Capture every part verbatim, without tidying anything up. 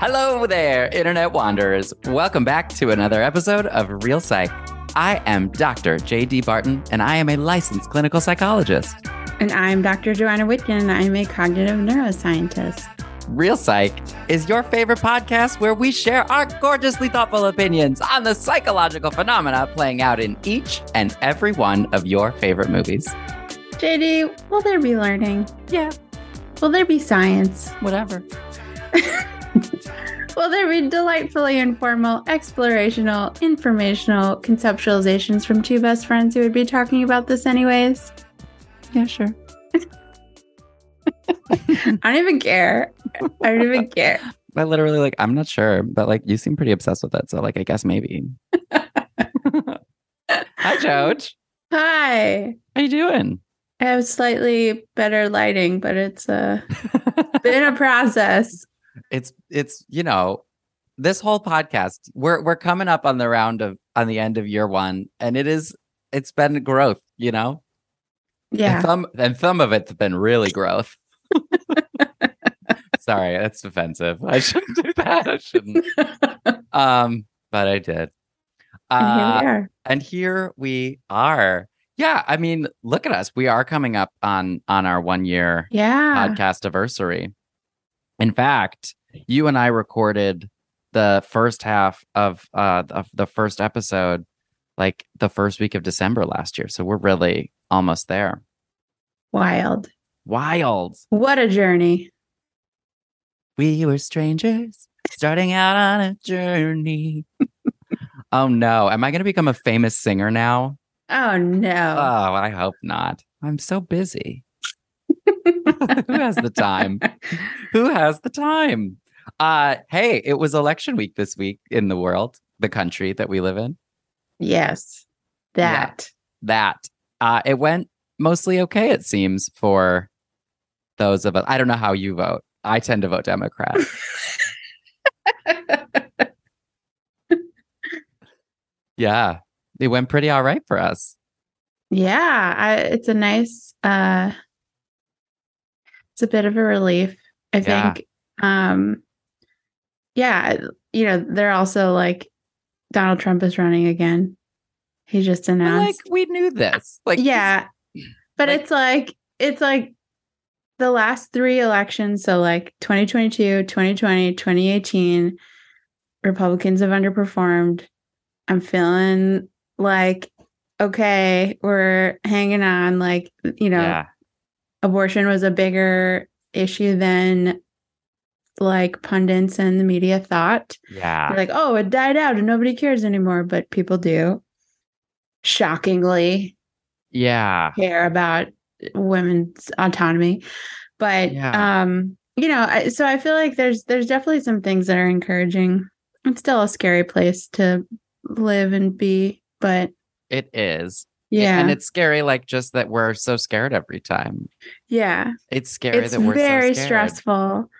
Hello there, Internet Wanderers. Welcome back to another episode of Real Psych. I am Doctor J D. Barton, and I am a licensed clinical psychologist. And I'm Doctor Joanna Witkin, and I'm a cognitive neuroscientist. Real Psych is your favorite podcast where we share our gorgeously thoughtful opinions on the psychological phenomena playing out in each and every one of your favorite movies. J D, will there be learning? Yeah. Will there be science? Whatever. Will there be delightfully informal, explorational, informational conceptualizations from two best friends who would be talking about this anyways? Yeah, sure. I don't even care. I don't even care. I literally, like, I'm not sure, but, like, you seem pretty obsessed with it. So, like, I guess maybe. Hi, Joach. Hi. How you doing? I have slightly better lighting, but it's uh, been a process. It's, it's, you know, this whole podcast, we're, we're coming up on the round of, on the end of year one, and it is, it's been growth, you know? Yeah. And some, and some of it's been really growth. Sorry, that's offensive. I shouldn't do that. I shouldn't. um, but I did. Uh, and here we are. And here we are. Yeah. I mean, look at us. We are coming up on, on our one year yeah. podcast anniversary. In fact, you and I recorded the first half of uh, of the first episode, like the first week of December last year. So we're really almost there. Wild. Wild. What a journey. We were strangers starting out on a journey. Oh, no. Am I going to become a famous singer now? Oh, no. Oh, I hope not. I'm so busy. Who has the time? Who has the time? Uh, hey, it was election week this week in the world, the country that we live in. Yes, that. Yeah, that. Uh, it went mostly okay, it seems, for those of us. I don't know how you vote. I tend to vote Democrat. Yeah, it went pretty all right for us. Yeah, I, it's a nice... Uh... It's a bit of a relief, I yeah. think. Um, yeah, you know, they're also like, Donald Trump is running again. He just announced. But, like, we knew this. Like, yeah, this, but like, it's like it's like the last three elections. So, like, twenty twenty-two, twenty twenty, twenty eighteen, Republicans have underperformed. I'm feeling like, okay, we're hanging on. Like, you know. Yeah. Abortion was a bigger issue than, like, pundits and the media thought. Yeah. They're like, oh, it died out and nobody cares anymore. But people do, shockingly, yeah, care about women's autonomy. But, yeah. um, you know, I, so I feel like there's there's definitely some things that are encouraging. It's still a scary place to live and be, but it is. Yeah. And it's scary, like, just that we're so scared every time. Yeah. It's scary it's that we're so scared. It's very stressful.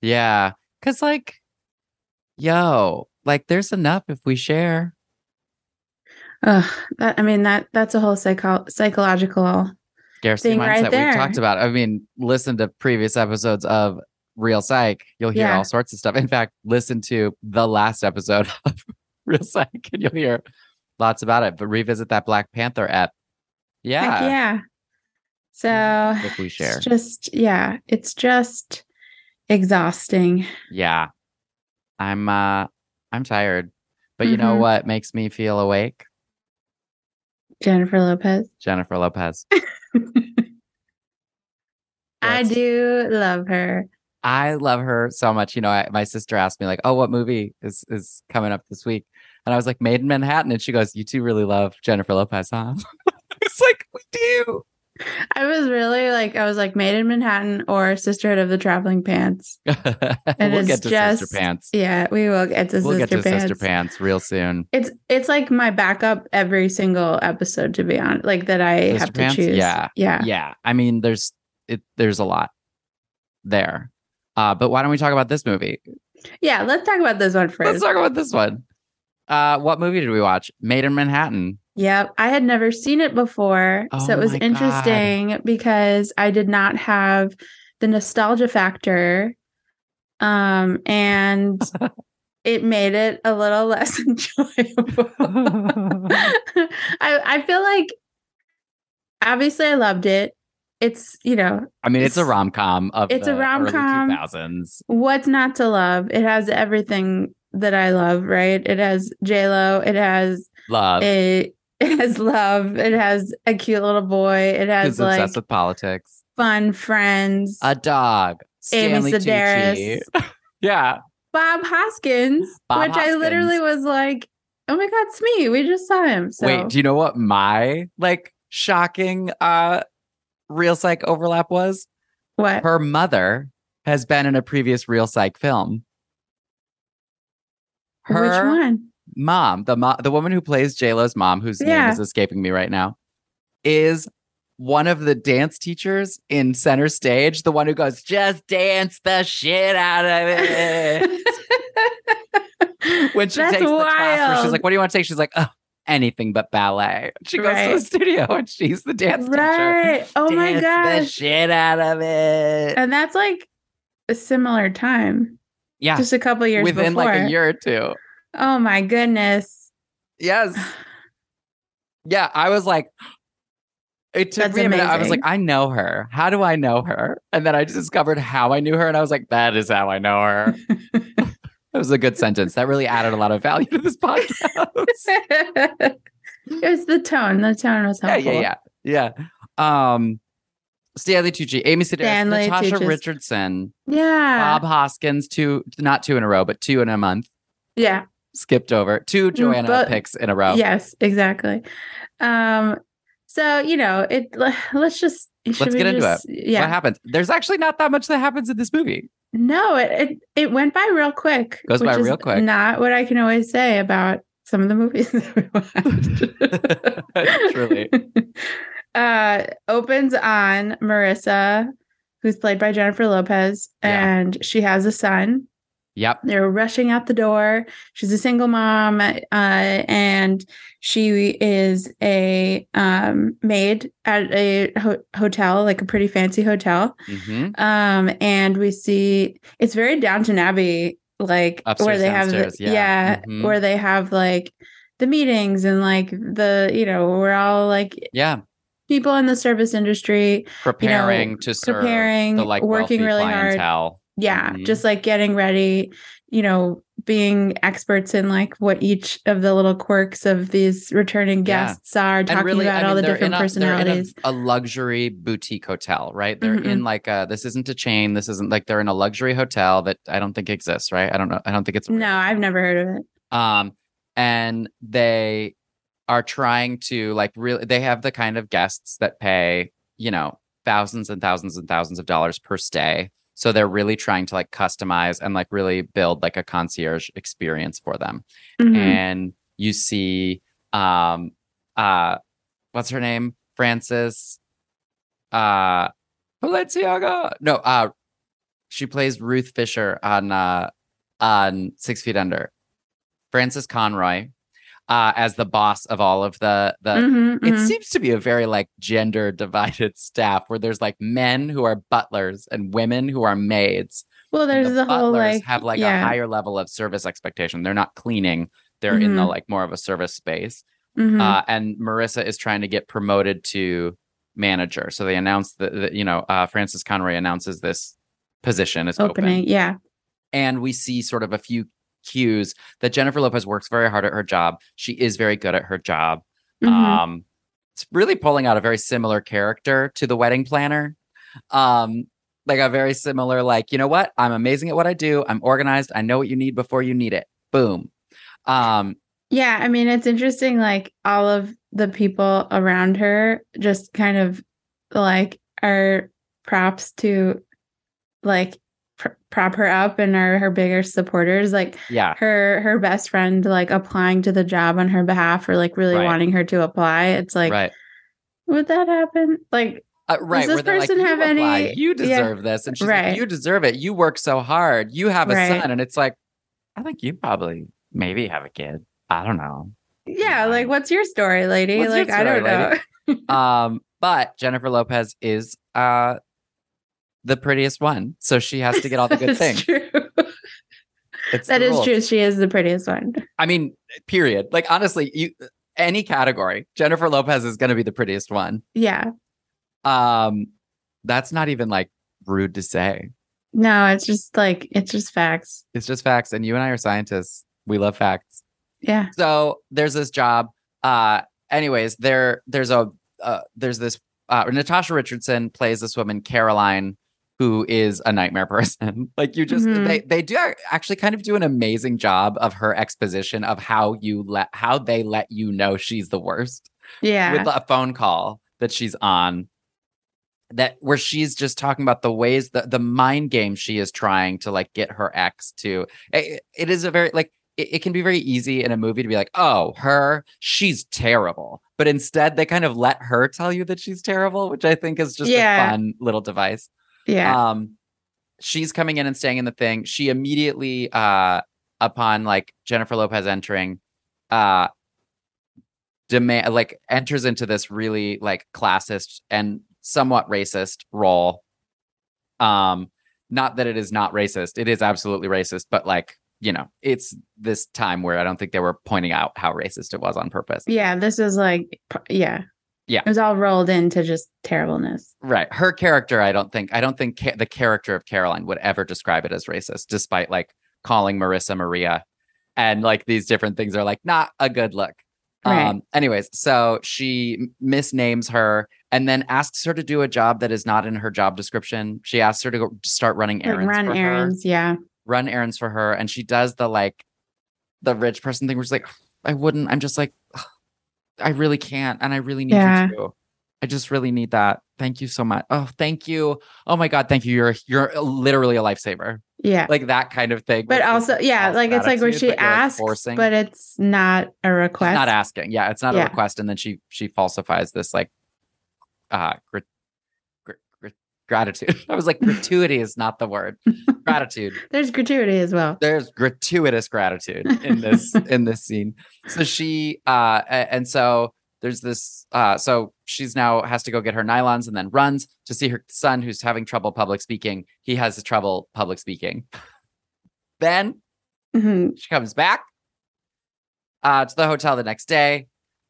Yeah. Because, like, yo, like, there's enough if we share. Ugh, that, I mean, that that's a whole psycho- psychological scarcity thing mindset right there. We've talked about. I mean, listen to previous episodes of Real Psych. You'll hear yeah. all sorts of stuff. In fact, listen to the last episode of Real Psych and you'll hear lots about it, but revisit that Black Panther app. Yeah. Heck yeah. So if we share. It's just, yeah, it's just exhausting. Yeah. I'm uh I'm tired. But mm-hmm. you know what makes me feel awake? Jennifer Lopez. Jennifer Lopez. I do love her. I love her so much. You know, I, my sister asked me, like, oh, what movie is, is coming up this week? And I was like, Maid in Manhattan. And she goes, you two really love Jennifer Lopez, huh? It's like, we do. I was really like, I was like Maid in Manhattan or Sisterhood of the Traveling Pants. we'll get to just, Sister Pants. Yeah, we will get to, we'll Sister, get to Pants. Sister Pants real soon. It's it's like my backup every single episode, to be honest, like that I Sister have to Pants? choose. Yeah. Yeah. Yeah. I mean, there's it. There's a lot there. Uh, but why don't we talk about this movie? Yeah, let's talk about this one first. Let's talk about this one. Uh, what movie did we watch? Maid in Manhattan. Yep. I had never seen it before. Oh, so it was interesting God. because I did not have the nostalgia factor. Um, and it made it a little less enjoyable. I, I feel like, obviously I loved it. It's, you know, I mean, it's, it's a rom-com of it's the a rom-com. early two thousands. What's not to love? It has everything that I love, right? It has J-Lo. It has love. A, it has love. It has a cute little boy. It has Who's like obsessed with politics, fun friends, a dog, Stanley Amy Sedaris, yeah, Bob Hoskins, Bob which Hoskins. I literally was like, oh my God, it's me. We just saw him. So. Wait, do you know what my like shocking uh Real Psych overlap was? What? Her mother has been in a previous Real Psych film. Her Which one? Mom, the mo- the woman who plays J-Lo's mom, whose yeah. name is escaping me right now, is one of the dance teachers in Center Stage, the one who goes, "Just dance the shit out of it." When she That's takes the wild. class, where she's like, "What do you want to take?" She's like, "Oh, anything but ballet." She goes right. to the studio and she's the dance right. teacher. Oh dance my gosh. The shit out of it. And that's like a similar time. Yeah. Just a couple of years Within before. like a year or two. Oh my goodness. Yes. Yeah. I was like, it took that's me a minute. Amazing. I was like, I know her. How do I know her? And then I just discovered how I knew her. And I was like, that is how I know her. That was a good sentence. That really added a lot of value to this podcast. It was the tone. The tone was helpful. Yeah, yeah, yeah. yeah. Um, Stanley Tucci, Amy Sedaris, Natasha Tucci's. Richardson. Yeah. Bob Hoskins, two, not two in a row, but two in a month. Yeah. Skipped over. Two Joanna but, picks in a row. Yes, exactly. Um, so, you know, it. let's just... Let's get into just, it. Yeah. What happens? There's actually not that much that happens in this movie. No, it it, it went by real quick. Goes by real quick. Not what I can always say about some of the movies that we watched. Truly. Uh, opens on Marissa, who's played by Jennifer Lopez, and yeah. she has a son. Yep. They're rushing out the door. She's a single mom, uh, and she is a um, maid at a ho- hotel, like a pretty fancy hotel. Mm-hmm. Um, and we see it's very Downton Abbey, like upstairs, where they have, the, yeah, yeah mm-hmm. where they have like the meetings and like the, you know, we're all like, yeah, people in the service industry preparing you know, to serve, preparing, the, like, working really clientele. hard. Yeah, mm-hmm. just like getting ready, you know, being experts in like what each of the little quirks of these returning guests yeah. are, talking really, about I mean, all the different a, personalities. They're in a, a luxury boutique hotel, right? They're mm-hmm. in like a, this isn't a chain. This isn't like they're in a luxury hotel that I don't think exists, right? I don't know. I don't think it's. No, I've never heard of it. Um, and they are trying to like really, they have the kind of guests that pay, you know, thousands and thousands and thousands of dollars per stay. So they're really trying to like customize and like really build like a concierge experience for them. Mm-hmm. And you see, um, uh, what's her name? Frances, uh, Balenciaga. No, uh, she plays Ruth Fisher on, uh, on Six Feet Under. Frances Conroy, uh, as the boss of all of the, the, mm-hmm, it mm-hmm. seems to be a very like gender divided staff where there's like men who are butlers and women who are maids. Well, there's and the, the whole like have like yeah. a higher level of service expectation. They're not cleaning. They're mm-hmm. in the like more of a service space. Mm-hmm. Uh, and Marissa is trying to get promoted to manager. So they announced that, the, you know, uh, Frances Conroy announces this position is opening. Open. Yeah. And we see sort of a few cues that Jennifer Lopez works very hard at her job. She is very good at her job. Mm-hmm. Um, it's really pulling out a very similar character to the wedding planner. Um, like a very similar, like, you know what? I'm amazing at what I do. I'm organized. I know what you need before you need it. Boom. Um, yeah. I mean, it's interesting. Like all of the people around her just kind of like our props to like pr- prop her up and are her bigger supporters, like yeah. her her best friend like applying to the job on her behalf or like really right. wanting her to apply. It's like right. would that happen? Like Uh, right, does this person like, have you apply, any? You deserve yeah. this, and she's right. like, "You deserve it. You work so hard. You have a right. son," and it's like, I think you probably maybe have a kid. I don't know. Yeah, um, like, what's your story, lady? Like, story, I don't lady? know. um, but Jennifer Lopez is uh the prettiest one, so she has to get all the good things. True. That is rule. true. She is the prettiest one. I mean, period. Like, honestly, you any category, Jennifer Lopez is going to be the prettiest one. Yeah. Um, that's not even like rude to say. No, it's just like, it's just facts. It's just facts. And you and I are scientists. We love facts. Yeah. So there's this job. Uh, anyways, there, there's a, uh, there's this, uh, Natasha Richardson plays this woman, Caroline, who is a nightmare person. Like you just, mm-hmm. they, they do actually kind of do an amazing job of her exposition of how you let, how they let you know she's the worst. Yeah. With a phone call that she's on. That where she's just talking about the ways that the mind game she is trying to like get her ex to. It, it is a very like it, it can be very easy in a movie to be like, oh, her, she's terrible. But instead, they kind of let her tell you that she's terrible, which I think is just yeah. a fun little device. Yeah. Um, she's coming in and staying in the thing. She immediately, uh, upon like Jennifer Lopez entering, uh, demand like enters into this really like classist and somewhat racist role. Um, not that it is not racist. It is absolutely racist, but like, you know, it's this time where I don't think they were pointing out how racist it was on purpose. Yeah. This is like, yeah. Yeah. It was all rolled into just terribleness. Right. Her character. I don't think, I don't think ca- the character of Caroline would ever describe it as racist, despite like calling Marissa Maria and like these different things are like, not a good look. Right. Um, anyways, so she misnames her and then asks her to do a job that is not in her job description. She asks her to go start running errands. Like run for errands, her, yeah. Run errands for her. And she does the like the rich person thing where she's like, I wouldn't. I'm just like, I really can't. And I really need yeah. you to. I just really need that. Thank you so much. Oh, thank you. Oh my God, thank you. You're you're literally a lifesaver. Yeah. Like that kind of thing. But also, yeah, like it's like where she asks, like but it's not a request. She's not asking. Yeah, it's not yeah. a request. And then she she falsifies this like uh gr- gr- gr- gratitude. I was like, gratuity is not the word. Gratitude. There's gratuity as well. There's gratuitous gratitude in this in this scene. So she uh and so There's this, uh, so she's now has to go get her nylons and then runs to see her son who's having trouble public speaking. He has trouble public speaking. Then mm-hmm. she comes back uh, to the hotel the next day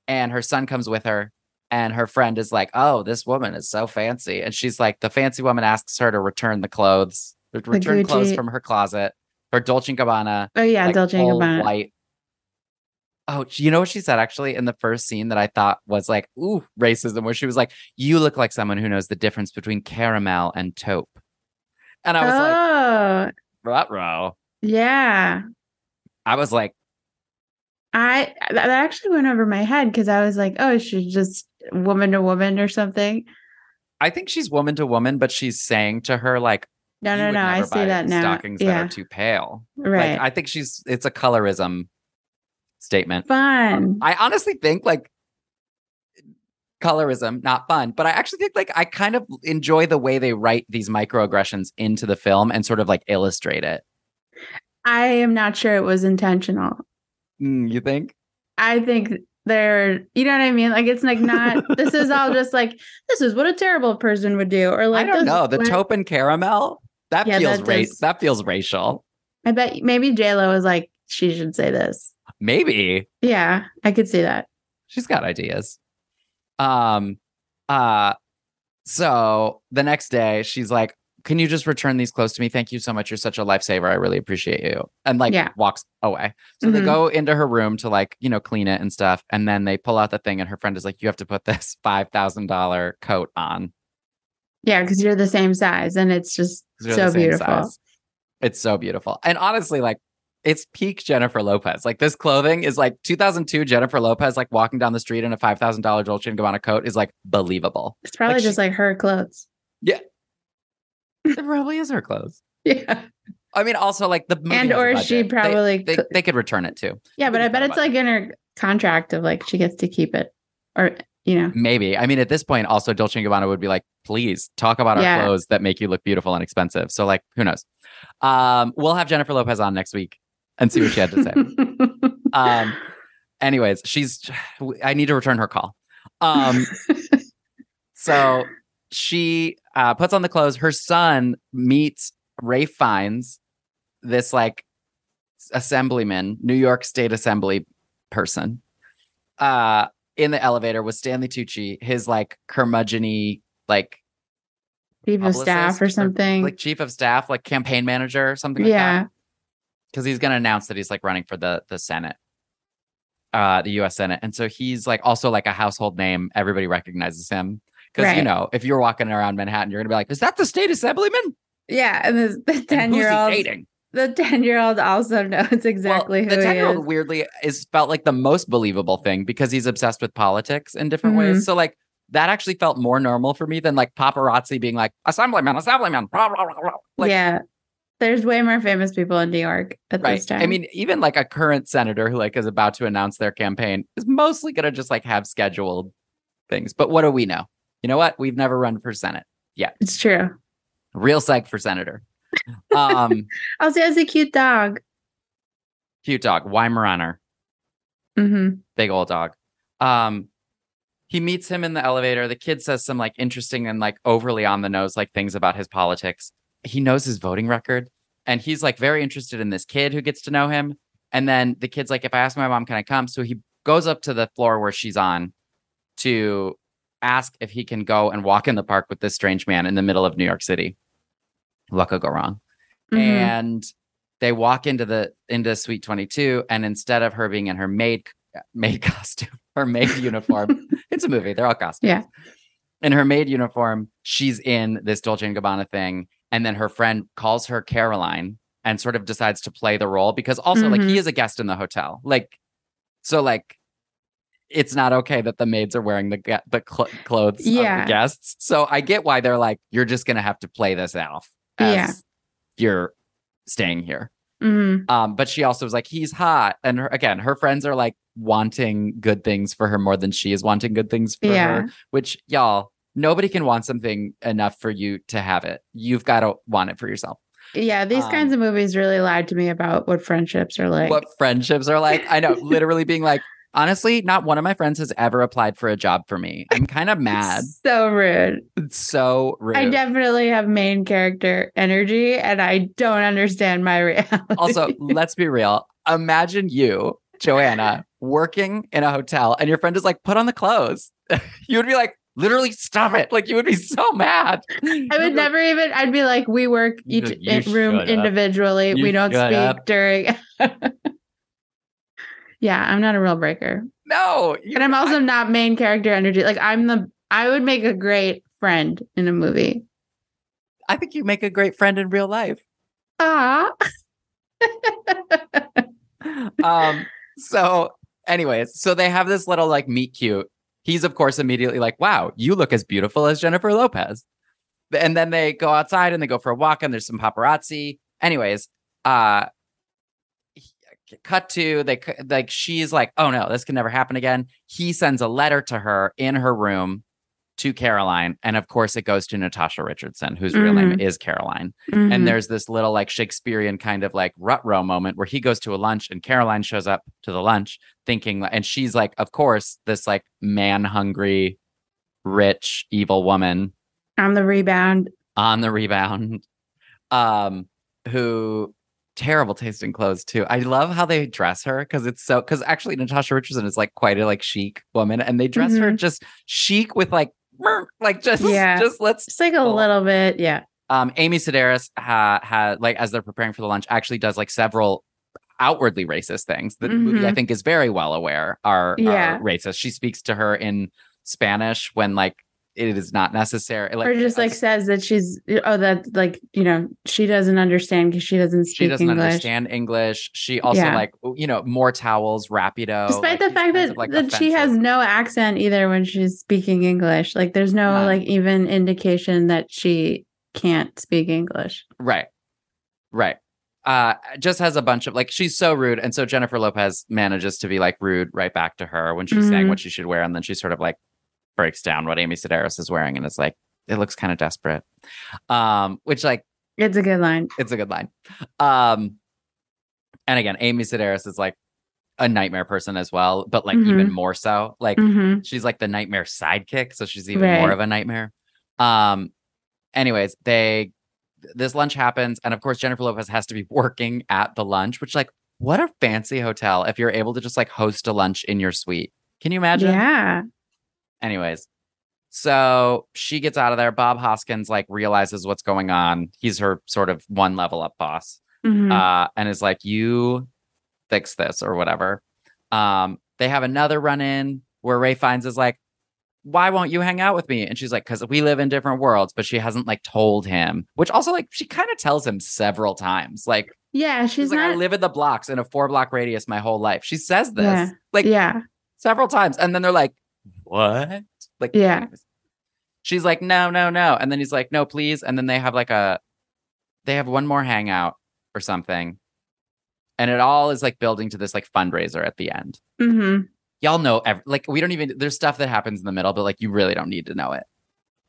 and her son comes with her and her friend is like, oh, this woman is so fancy. And she's like, the fancy woman asks her to return the clothes, to return clothes from her closet for Dolce and Gabbana. Oh yeah, like, Dolce and Gabbana. White. Oh, you know what she said actually in the first scene that I thought was like, ooh, racism, where she was like, you look like someone who knows the difference between caramel and taupe. And I was oh. like, ruh-roh. Yeah. I was like. I that actually went over my head because I was like, oh, she's just woman to woman or something. I think she's woman to woman, but she's saying to her like, no, no, no, I see that now. Stockings yeah. that are too pale. Right. Like, I think she's it's a colorism statement. Fun. I honestly think like colorism, not fun, but I actually think like I kind of enjoy the way they write these microaggressions into the film and sort of like illustrate it. I am not sure it was intentional. Mm, you think? I think they're, you know what I mean? Like it's like not, this is all just like, this is what a terrible person would do. Or like, I don't know, the taupe and caramel, that yeah, feels that, ra- does... that feels racial. I bet maybe J-Lo was like, she should say this. Maybe. Yeah, I could see that. She's got ideas. Um, uh, so the next day she's like, can you just return these clothes to me? Thank you so much. You're such a lifesaver. I really appreciate you. And like yeah. walks away. So mm-hmm. they go into her room to like, you know, clean it and stuff. And then they pull out the thing and her friend is like, you have to put this five thousand dollars coat on. Yeah, because you're the same size and it's just so beautiful. Size. It's so beautiful. And honestly, like, it's peak Jennifer Lopez. Like, this clothing is like two thousand two Jennifer Lopez, like walking down the street in a five thousand dollars Dolce and Gabbana coat is like believable. It's probably like just she, like her clothes. Yeah. It probably is her clothes. Yeah. I mean, also like the movie and or she probably they, they, they could return it too. Yeah, but I bet it's like in her contract of like she gets to keep it, or you know, maybe. I mean, at this point, also Dolce and Gabbana would be like, please talk about yeah. our clothes that make you look beautiful and expensive. So like, who knows? Um, we'll have Jennifer Lopez on next week and see what she had to say. um, anyways, she's. I need to return her call. Um, so she uh, puts on the clothes. Her son meets Ralph Fiennes, this like assemblyman, New York State Assembly person, uh, in the elevator with Stanley Tucci, his like curmudgeon-y, like chief of staff or something, or, like chief of staff, like campaign manager or something. Yeah, like that. Because he's going to announce that he's like running for the the Senate, uh, the U S Senate, and so he's like also like a household name. Everybody recognizes him because right. you know, if you're walking around Manhattan, you're going to be like, "Is that the state assemblyman?" Yeah, and the, the and ten-year-old dating. The ten-year-old also knows exactly well, who the ten-year-old he is. Weirdly is felt like the most believable thing because he's obsessed with politics in different mm-hmm. ways. So like that actually felt more normal for me than like paparazzi being like assemblyman, assemblyman. Blah, blah, blah, blah. Like, yeah, there's way more famous people in New York at right. this time. I mean, even like a current senator who like is about to announce their campaign is mostly gonna just like have scheduled things. But what do we know? You know what? We've never run for Senate yet. It's true. Real Psych for senator. Um, also has a cute dog. Cute dog. Weimaraner. Mm-hmm. Big old dog. Um, he meets him in the elevator. The kid says some like interesting and like overly on the nose like things about his politics. He knows his voting record. And he's like very interested in this kid who gets to know him. And then the kid's like, if I ask my mom, can I come? So he goes up to the floor where she's on to ask if he can go and walk in the park with this strange man in the middle of New York City. What could go wrong? Mm-hmm. And they walk into the into Suite twenty-two, and instead of her being in her maid maid costume, her maid uniform, it's a movie. They're all costumes. Yeah. In her maid uniform, she's in this Dolce and Gabbana thing, and then her friend calls her Caroline and sort of decides to play the role because also mm-hmm. like he is a guest in the hotel, like so like it's not okay that the maids are wearing the the cl- clothes yeah. of the guests. So I get why they're like, you're just gonna have to play this out. As yeah. you're staying here. Mm-hmm. Um, but she also was like, he's hot. And her, again, her friends are like wanting good things for her more than she is wanting good things for yeah. her, which y'all, nobody can want something enough for you to have it. You've got to want it for yourself. Yeah. These um, kinds of movies really lied to me about what friendships are like. What friendships are like. I know. Literally being like, honestly, not one of my friends has ever applied for a job for me. I'm kind of mad. It's so rude. It's so rude. I definitely have main character energy, and I don't understand my reality. Also, let's be real. Imagine you, Joanna, working in a hotel, and your friend is like, put on the clothes. You would be like, literally, stop it. Like, you would be so mad. I would never even, I'd be like, we work each you room individually. You we don't speak up. During... Yeah, I'm not a real breaker. No. You, and I'm also I, not main character energy. Like I'm the, I would make a great friend in a movie. I think you make a great friend in real life. Ah. um. So anyways, so they have this little like meet cute. He's of course immediately like, wow, you look as beautiful as Jennifer Lopez. And then they go outside and they go for a walk and there's some paparazzi. Anyways, uh, cut to they like she's like, oh no, this can never happen again. He sends a letter to her in her room to Caroline, and of course it goes to Natasha Richardson, whose mm-hmm. real name is Caroline. Mm-hmm. And there's this little like Shakespearean kind of like rut-row moment where he goes to a lunch and Caroline shows up to the lunch thinking, and she's like, of course, this like man-hungry, rich, evil woman on the rebound, on the rebound, um, who. Terrible taste in clothes too. I love how they dress her because it's so because actually Natasha Richardson is like quite a like chic woman, and they dress mm-hmm. her just chic with like like just yeah. just let's just like a oh. little bit yeah. Um, Amy Sedaris ha, ha like as they're preparing for the lunch actually does like several outwardly racist things. The mm-hmm. movie I think is very well aware are, yeah. are racist. She speaks to her in Spanish when like it is not necessary. Like, or just like says that she's, oh, that like, you know, she doesn't understand because she doesn't speak English. She doesn't English. understand English. She also yeah. like, you know, more towels, Rapido. Despite like, the fact that, of, like, that she has no accent either when she's speaking English. Like there's no None. like even indication that she can't speak English. Right. Right. Uh, just has a bunch of like, she's so rude. And so Jennifer Lopez manages to be like rude right back to her when she's mm-hmm. saying what she should wear. And then she sort of like breaks down what Amy Sedaris is wearing. And it's like, it looks kind of desperate. Um, which like, it's a good line. It's a good line. Um, and again, Amy Sedaris is like a nightmare person as well, but like mm-hmm. even more so, like mm-hmm. she's like the nightmare sidekick. So she's even right. more of a nightmare. Um, anyways, they, this lunch happens, and of course Jennifer Lopez has to be working at the lunch, which like, what a fancy hotel if you're able to just like host a lunch in your suite. Can you imagine? Yeah. Anyways, so she gets out of there. Bob Hoskins like realizes what's going on. He's her sort of one level up boss. Mm-hmm. Uh, and is like, you fix this or whatever. Um, they have another run-in where Ray Fiennes is like, why won't you hang out with me? And she's like, because we live in different worlds, but she hasn't like told him, which also like she kind of tells him several times. Like, yeah, she's, she's like, not... I live in the blocks in a four block radius my whole life. She says this yeah. like yeah. several times. And then they're like, what? Like, yeah. She's like, no, no, no. And then he's like, no, please. And then they have like a, they have one more hangout or something. And it all is like building to this like fundraiser at the end. Mm-hmm. Y'all know, every, like, we don't even, there's stuff that happens in the middle, but like, you really don't need to know it.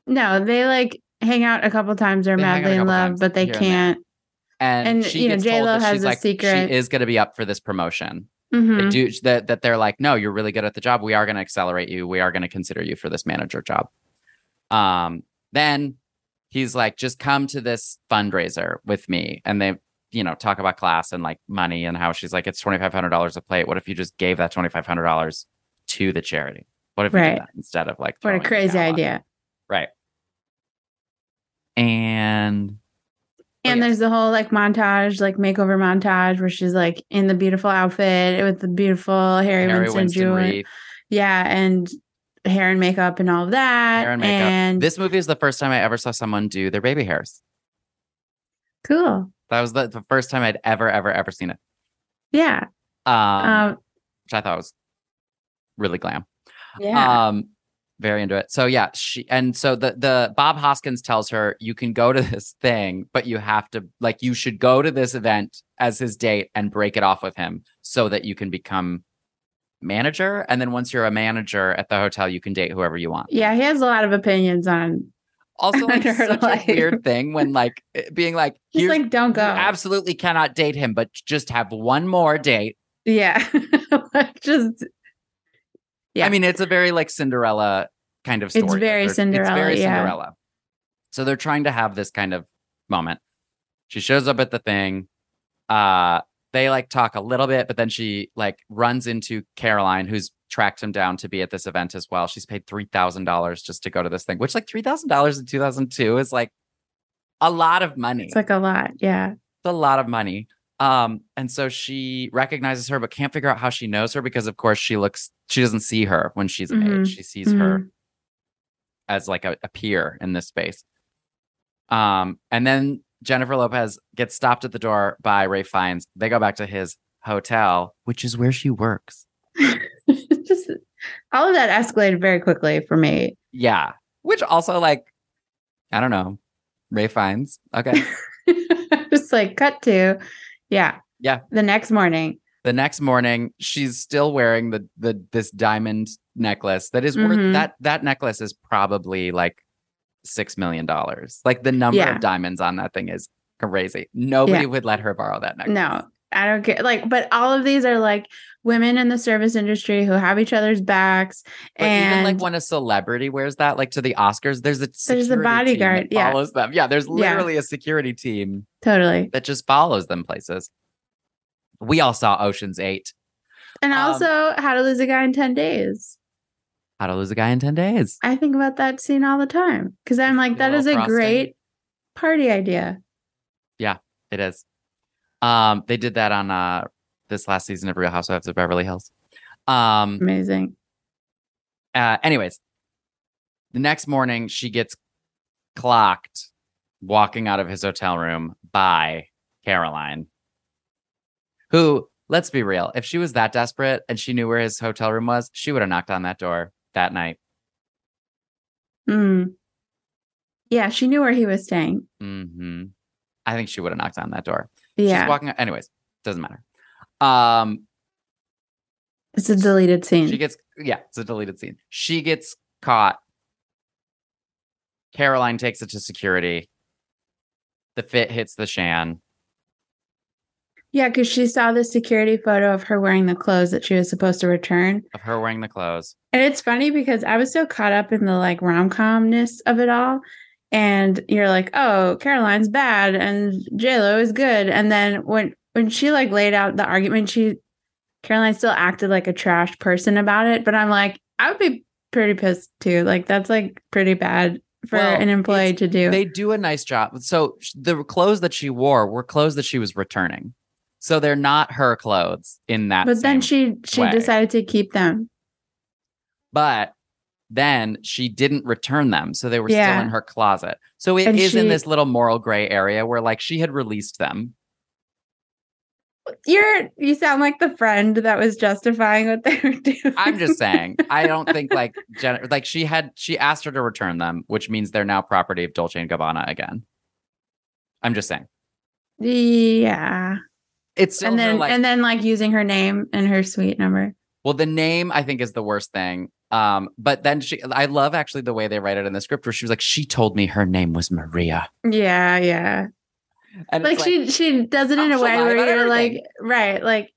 No, they like hang out a couple times. They're madly in love, but they can't. And, and, and she you know, J-Lo has a like, secret. She is going to be up for this promotion. Mm-hmm. They do, that, that they're like, no, you're really good at the job. We are going to accelerate you. We are going to consider you for this manager job. Um, then he's like, just come to this fundraiser with me. And they, you know, talk about class and like money and how she's like, it's twenty-five hundred dollars a plate. What if you just gave that twenty-five hundred dollars to the charity? What if right. you did that instead of like, what a crazy idea. Right. And, and oh, there's yeah. the whole like montage, like makeover montage where she's like in the beautiful outfit with the beautiful Harry, Harry Winston, Winston jewelry. Yeah. And hair and makeup and all of that. Hair and makeup. And this movie is the first time I ever saw someone do their baby hairs. Cool. That was the, the first time I'd ever, ever, ever seen it. Yeah. Um, um, which I thought was really glam. Yeah. Um, very into it. So yeah, she and so the the Bob Hoskins tells her, you can go to this thing, but you have to like you should go to this event as his date and break it off with him so that you can become manager. And then once you're a manager at the hotel, you can date whoever you want. Yeah, he has a lot of opinions on. Also, like, such life. a weird thing when, like, being like, he's like, don't go. You absolutely cannot date him, but just have one more date. Yeah. just, yeah. I mean, it's a very, like, Cinderella kind of story. It's very Cinderella. It's very yeah. Cinderella. So they're trying to have this kind of moment. She shows up at the thing. Uh, they, like, talk a little bit, but then she, like, runs into Caroline, who's tracked him down to be at this event as well. She's paid three thousand dollars just to go to this thing, which like three thousand dollars in two thousand two is like a lot of money. It's like a lot. Yeah. It's a lot of money. Um, and so she recognizes her, but can't figure out how she knows her because of course she looks, she doesn't see her when she's mm-hmm. a maid. She sees mm-hmm. her as like a, a peer in this space. Um, and then Jennifer Lopez gets stopped at the door by Ray Fiennes. They go back to his hotel, which is where she works. Just all of that escalated very quickly for me. Yeah. Which also like, I don't know. Ray Fiennes. Okay. Just like cut to. Yeah. Yeah. The next morning. The next morning, she's still wearing the the this diamond necklace that is mm-hmm. worth that that necklace is probably like six million dollars. Like the number yeah. of diamonds on that thing is crazy. Nobody yeah. would let her borrow that necklace. No. I don't care. Like, but all of these are like women in the service industry who have each other's backs. But and even like when a celebrity wears that, like to the Oscars, there's a there's a bodyguard that follows yeah. them. Yeah, there's literally yeah. a security team. Totally. That just follows them places. We all saw Oceans Eight, and um, also How to Lose a Guy in ten Days. How to Lose a Guy in ten Days. I think about that scene all the time because I'm like, that is a frosting. Great party idea. Yeah, it is. Um, they did that on uh this last season of Real Housewives of Beverly Hills. Um, Amazing. Uh, anyways, The next morning, she gets clocked walking out of his hotel room by Caroline, who, let's be real, if she was that desperate and she knew where his hotel room was, she would have knocked on that door that night. Mm. Yeah, she knew where he was staying. Mm-hmm. I think she would have knocked on that door. Yeah. She's walking out. Anyways, doesn't matter. Um, it's a deleted scene. She gets, yeah, it's a deleted scene. She gets caught. Caroline takes it to security. The fit hits the Shan. Yeah, because she saw the security photo of her wearing the clothes that she was supposed to return. Of her wearing the clothes. And it's funny because I was so caught up in the like rom-com-ness of it all. And you're like, oh, Caroline's bad and J-Lo is good. And then when when she like laid out the argument, she Caroline still acted like a trash person about it. But I'm like, I would be pretty pissed too. Like that's like pretty bad for well, an employee to do. They do a nice job. So the clothes that she wore were clothes that she was returning. So they're not her clothes in that. But then she she way. decided to keep them. But then she didn't return them. So they were yeah. still in her closet. So it and is she, in this little moral gray area where like she had released them. You're you sound like the friend that was justifying what they were doing. I'm just saying, I don't think like Jen, like she had she asked her to return them, which means they're now property of Dolce and Gabbana again. I'm just saying. Yeah. It's and then like, and then like using her name and her suite number. Well, the name I think is the worst thing. Um, but then she, I love actually the way they write it in the script where she was like, she told me her name was Maria. Yeah, yeah. And like, like she she does it in a way where you're everything. like, right, like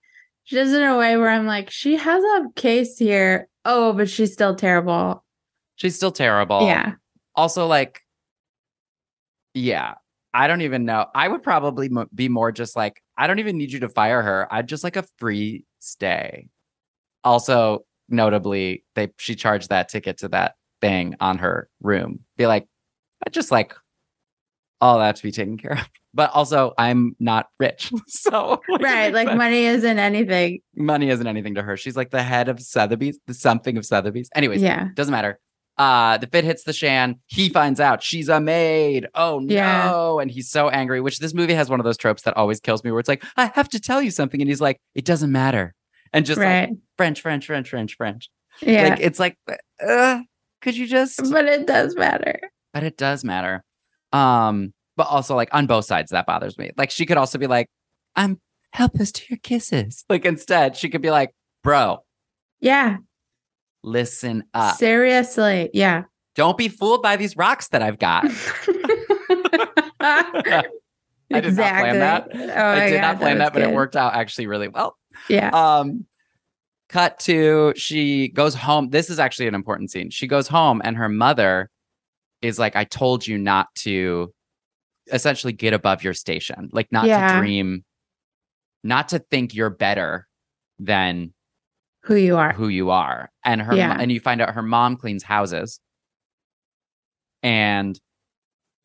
she does it in a way where I'm like, she has a case here. Oh, but she's still terrible. She's still terrible. Yeah. Also, like, yeah, I don't even know. I would probably m- be more just like, I don't even need you to fire her. I'd just like a free stay. Also, notably, they she charged that ticket to that thing on her room. Be like, I just like all that to be taken care of. But also, I'm not rich, so like, right, like money isn't anything. Money isn't anything to her. She's like the head of Sotheby's, the something of Sotheby's. Anyways, yeah, doesn't matter. Uh, the fit hits the Shan. He finds out she's a maid. Oh, yeah. No. And he's so angry, which this movie has one of those tropes that always kills me where it's like, I have to tell you something. And he's like, it doesn't matter. And just right. like French, French, French, French, French. Yeah. Like, it's like, uh, could you just. But it does matter. But it does matter. Um, but also like on both sides, that bothers me. Like she could also be like, I'm helpless to your kisses. Like instead she could be like, bro. Yeah. Listen up. Seriously. Yeah. Don't be fooled by these rocks that I've got. I did exactly. not plan that. Oh I did God, not plan that, that but good. It worked out actually really well. Yeah. Um, cut to she goes home. This is actually an important scene. She goes home and her mother is like, I told you not to essentially get above your station. Like not yeah. to dream, not to think you're better than who you are, who you are. And her, yeah. and you find out her mom cleans houses and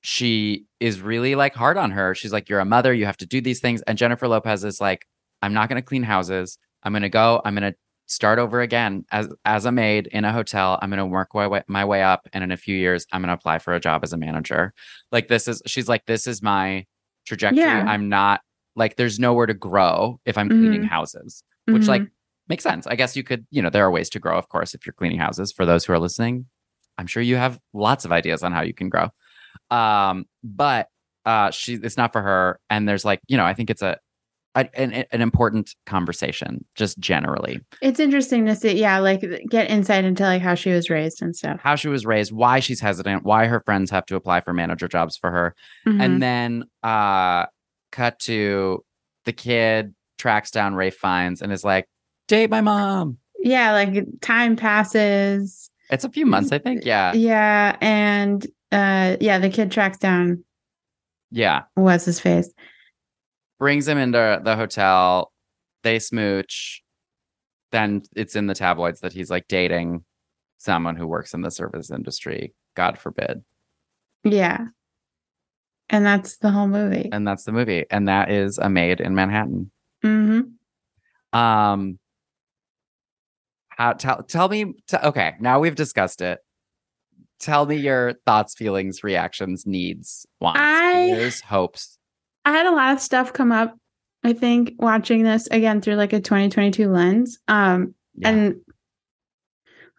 she is really like hard on her. She's like, you're a mother, you have to do these things. And Jennifer Lopez is like, I'm not going to clean houses. I'm going to go, I'm going to start over again as, as a maid in a hotel. I'm going to work my way, my way up. And in a few years, I'm going to apply for a job as a manager. Like this is, she's like, this is my trajectory. Yeah. I'm not like, there's nowhere to grow if I'm mm-hmm. cleaning houses, which mm-hmm. like, makes sense. I guess you could, you know, there are ways to grow, of course, if you're cleaning houses. For those who are listening, I'm sure you have lots of ideas on how you can grow. Um, but uh, she, it's not for her. And there's like, you know, I think it's a, a an, an important conversation just generally. It's interesting to see. Yeah. Like get insight into like how she was raised and stuff. How she was raised, why she's hesitant, why her friends have to apply for manager jobs for her. Mm-hmm. And then uh, cut to the kid tracks down Ralph Fiennes and is like, date my mom. Yeah, like time passes. It's a few months, I think. Yeah. Yeah. And uh yeah, the kid tracks down. Yeah. What's his face? Brings him into the hotel. They smooch. Then it's in the tabloids that he's like dating someone who works in the service industry. God forbid. Yeah. And that's the whole movie. And that's the movie. And that is A Maid in Manhattan. Mm-hmm. Um How, tell, tell me, t- okay, now we've discussed it. Tell me your thoughts, feelings, reactions, needs, wants, I, fears, hopes. I had a lot of stuff come up, I think, watching this again through like a twenty twenty-two lens. Um, yeah. And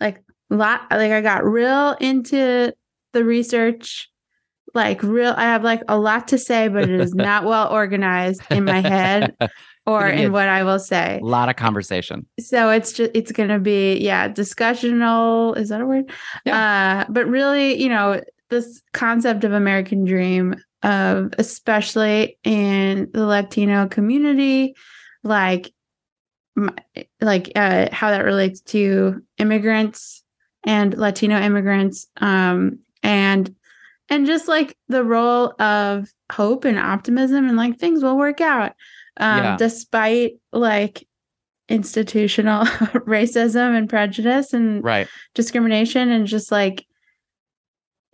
like a lot, like I got real into the research, like real, I have like a lot to say, but it is not well organized in my head or in what I will say. A lot of conversation. So it's just, it's going to be, yeah, discussional. Is that a word? Yeah. Uh, but really, you know, this concept of American Dream, of especially in the Latino community, like, like uh, how that relates to immigrants and Latino immigrants, um, and and just like the role of hope and optimism and like things will work out. Um, yeah. Despite like institutional racism and prejudice and right. discrimination, and just like,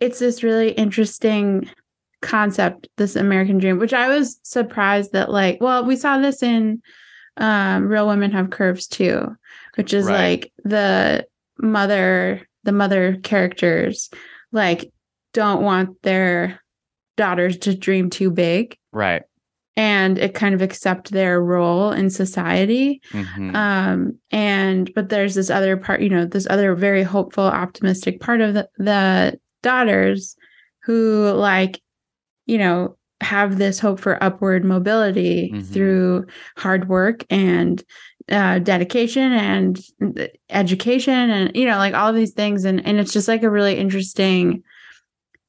it's this really interesting concept, this American Dream, which I was surprised that like, well, we saw this in um, Real Women Have Curves Too, which is right. like the mother, the mother characters like don't want their daughters to dream too big. Right. And it kind of accept their role in society. Mm-hmm. Um, and, but there's this other part, you know, this other very hopeful, optimistic part of the, the daughters who like, you know, have this hope for upward mobility mm-hmm. through hard work and uh, dedication and education and, you know, like all of these things. And, and it's just like a really interesting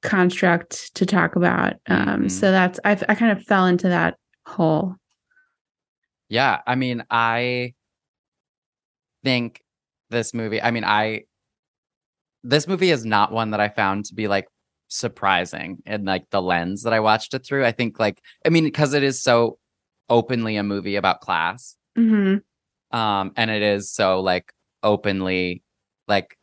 construct to talk about. Um, mm-hmm. So that's, I, I kind of fell into that hole. Yeah. I mean, I think this movie, I mean, I, this movie is not one that I found to be like surprising in like the lens that I watched it through. I think like, I mean, because it is so openly a movie about class. Mm-hmm. Um, and it is so like openly like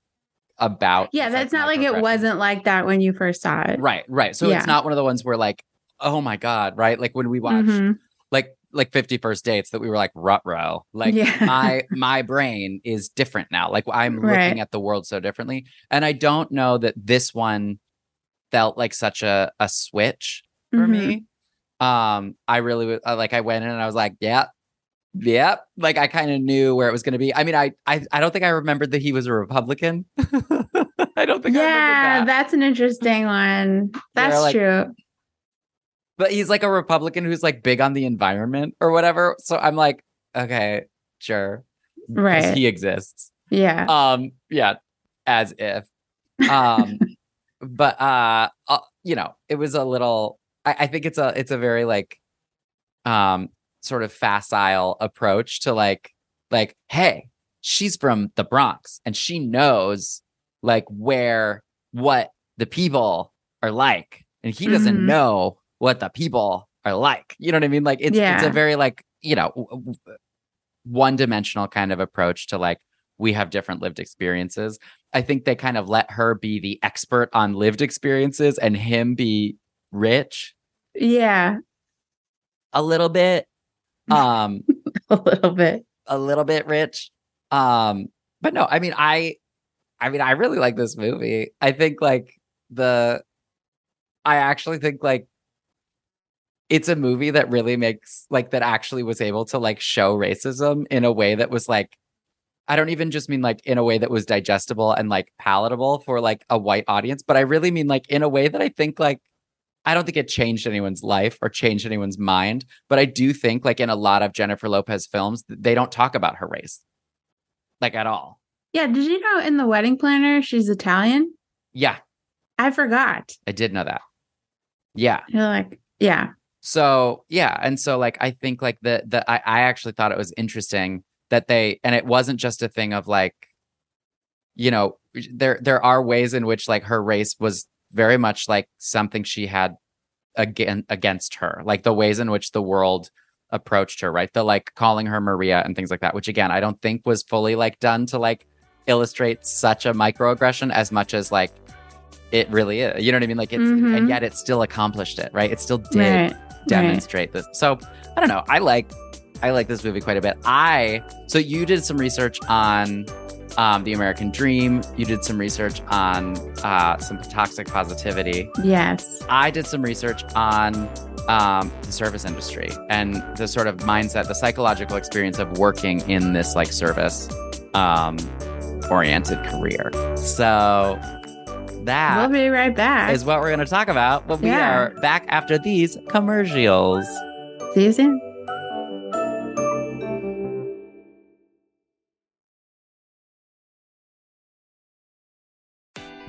about yeah that's not like it wasn't like that when you first saw it, right right so yeah. It's not one of the ones where like, oh my god, right, like when we watched mm-hmm. like like fifty First Dates that we were like ruh-roh, like yeah. my my brain is different now, like I'm looking right. at the world so differently. And I don't know that this one felt like such a a switch for mm-hmm. me. um I really like I went in and I was like yeah yeah, like I kind of knew where it was going to be. I mean, I, I I don't think I remembered that he was a Republican. I don't think yeah, I remembered that. That's an interesting one. That's like, true. But he's like a Republican who's like big on the environment or whatever. So I'm like, okay, sure. Right. He exists. Yeah. Um. Yeah. As if. Um. But, uh, uh, you know, it was a little, I, I think it's a, it's a very like, um, sort of facile approach to like, like, hey, she's from the Bronx and she knows like where, what the people are like. And he mm-hmm. doesn't know what the people are like. You know what I mean? Like it's, yeah. it's a very like, you know, w- w- one dimensional kind of approach to like, we have different lived experiences. I think they kind of let her be the expert on lived experiences and him be rich. Yeah. A little bit. Um, a little bit, a little bit rich. Um, but no, I mean, I, I mean, I really like this movie. I think like the, I actually think like it's a movie that really makes like, that actually was able to like show racism in a way that was like, I don't even just mean like in a way that was digestible and like palatable for like a white audience, but I really mean like in a way that I think like, I don't think it changed anyone's life or changed anyone's mind, but I do think like in a lot of Jennifer Lopez films, they don't talk about her race like at all. Yeah. Did you know in The Wedding Planner, she's Italian? Yeah. I forgot. I did know that. Yeah. You're like, yeah. So, yeah. And so like, I think like the, the, I, I actually thought it was interesting that they, and it wasn't just a thing of like, you know, there, there are ways in which like her race was very much like something she had again against her, like the ways in which the world approached her, right? The like calling her Maria and things like that, which again, I don't think was fully like done to like illustrate such a microaggression as much as like it really is. You know what I mean? Like it's, mm-hmm. and yet it still accomplished it, right? It still did right. demonstrate right. this. So I don't know. I like, I like this movie quite a bit. I, so you did some research on um, The American Dream. You did some research on uh, some toxic positivity. Yes. I did some research on um, the service industry and the sort of mindset, the psychological experience of working in this like service um, oriented career. So that we'll be right back is what we're going to talk about. But yeah. We are back after these commercials. See you soon.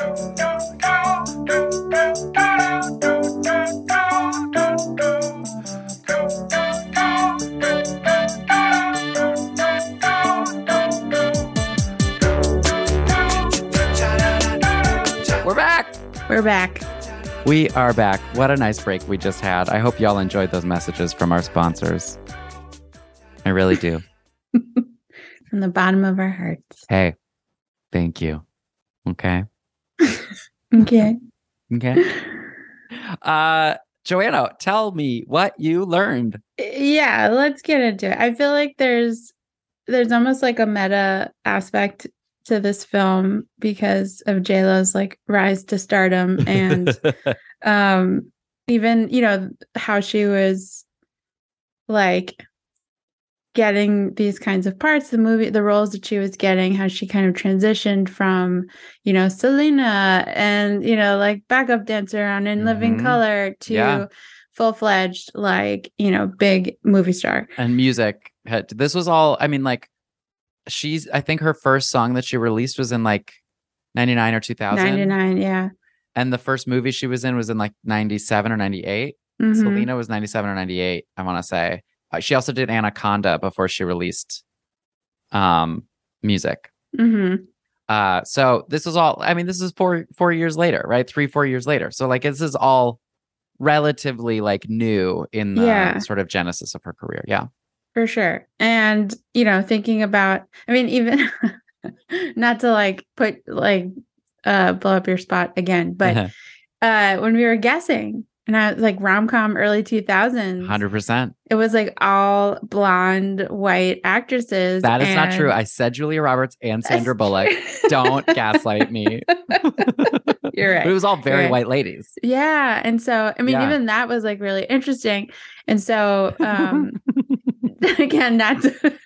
We're back. We're back. We are back. What a nice break we just had. I hope y'all enjoyed those messages from our sponsors. I really do. From the bottom of our hearts. Hey, thank you. Okay. Okay. Okay. Uh, Joanna, tell me what you learned. Yeah, let's get into it. I feel like there's there's almost like a meta aspect to this film because of J-Lo's like rise to stardom and um, even, you know, how she was like getting these kinds of parts, the movie, the roles that she was getting, how she kind of transitioned from, you know, Selena and, you know, like backup dancer on In Living mm-hmm. Color to yeah. full-fledged, like, you know, big movie star. And music. This was all, I mean, like, she's, I think her first song that she released was in like ninety-nine or two thousand. ninety-nine, yeah. And the first movie she was in was in like ninety-seven or ninety-eight. Mm-hmm. Selena was ninety-seven or ninety-eight, I want to say. She also did Anaconda before she released um, music. Mm-hmm. Uh, so this is all, I mean, this is four, four years later, right? Three, four years later. So like, this is all relatively like new in the yeah. sort of genesis of her career. Yeah, for sure. And, you know, thinking about, I mean, even not to like put like uh, blow up your spot again, but uh, when we were guessing, and I was like rom-com early two thousands. one hundred percent. It was like all blonde white actresses. That is and... not true. I said Julia Roberts and Sandra Bullock. Don't gaslight me. You're right. But it was all very right. white ladies. Yeah. And so, I mean, yeah. even that was like really interesting. And so, um, again, not to...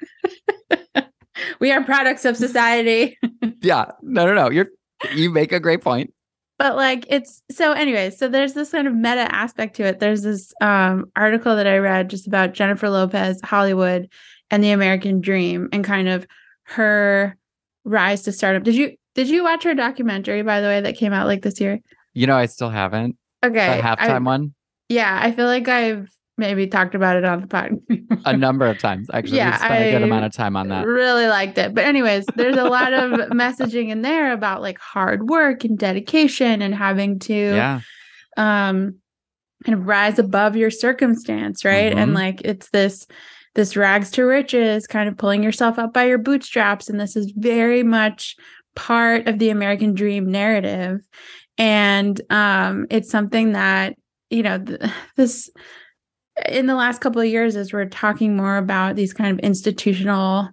we are products of society. yeah. No, no, no. You're, you make a great point. But like it's so anyway, so there's this kind of meta aspect to it. There's this um, article that I read just about Jennifer Lopez, Hollywood, and the American Dream and kind of her rise to stardom. Did you did you watch her documentary, by the way, that came out like this year? You know, I still haven't. Okay. The halftime I, one? Yeah. I feel like I've maybe talked about it on the pod. A number of times, actually. Yeah, we spent I a good amount of time on that. Really liked it. But anyways, there's a lot of messaging in there about like hard work and dedication and having to yeah. um, kind of rise above your circumstance, right? Mm-hmm. And like it's this this rags to riches, kind of pulling yourself up by your bootstraps. And this is very much part of the American dream narrative. And um, it's something that, you know, th- this in the last couple of years, as we're talking more about these kind of institutional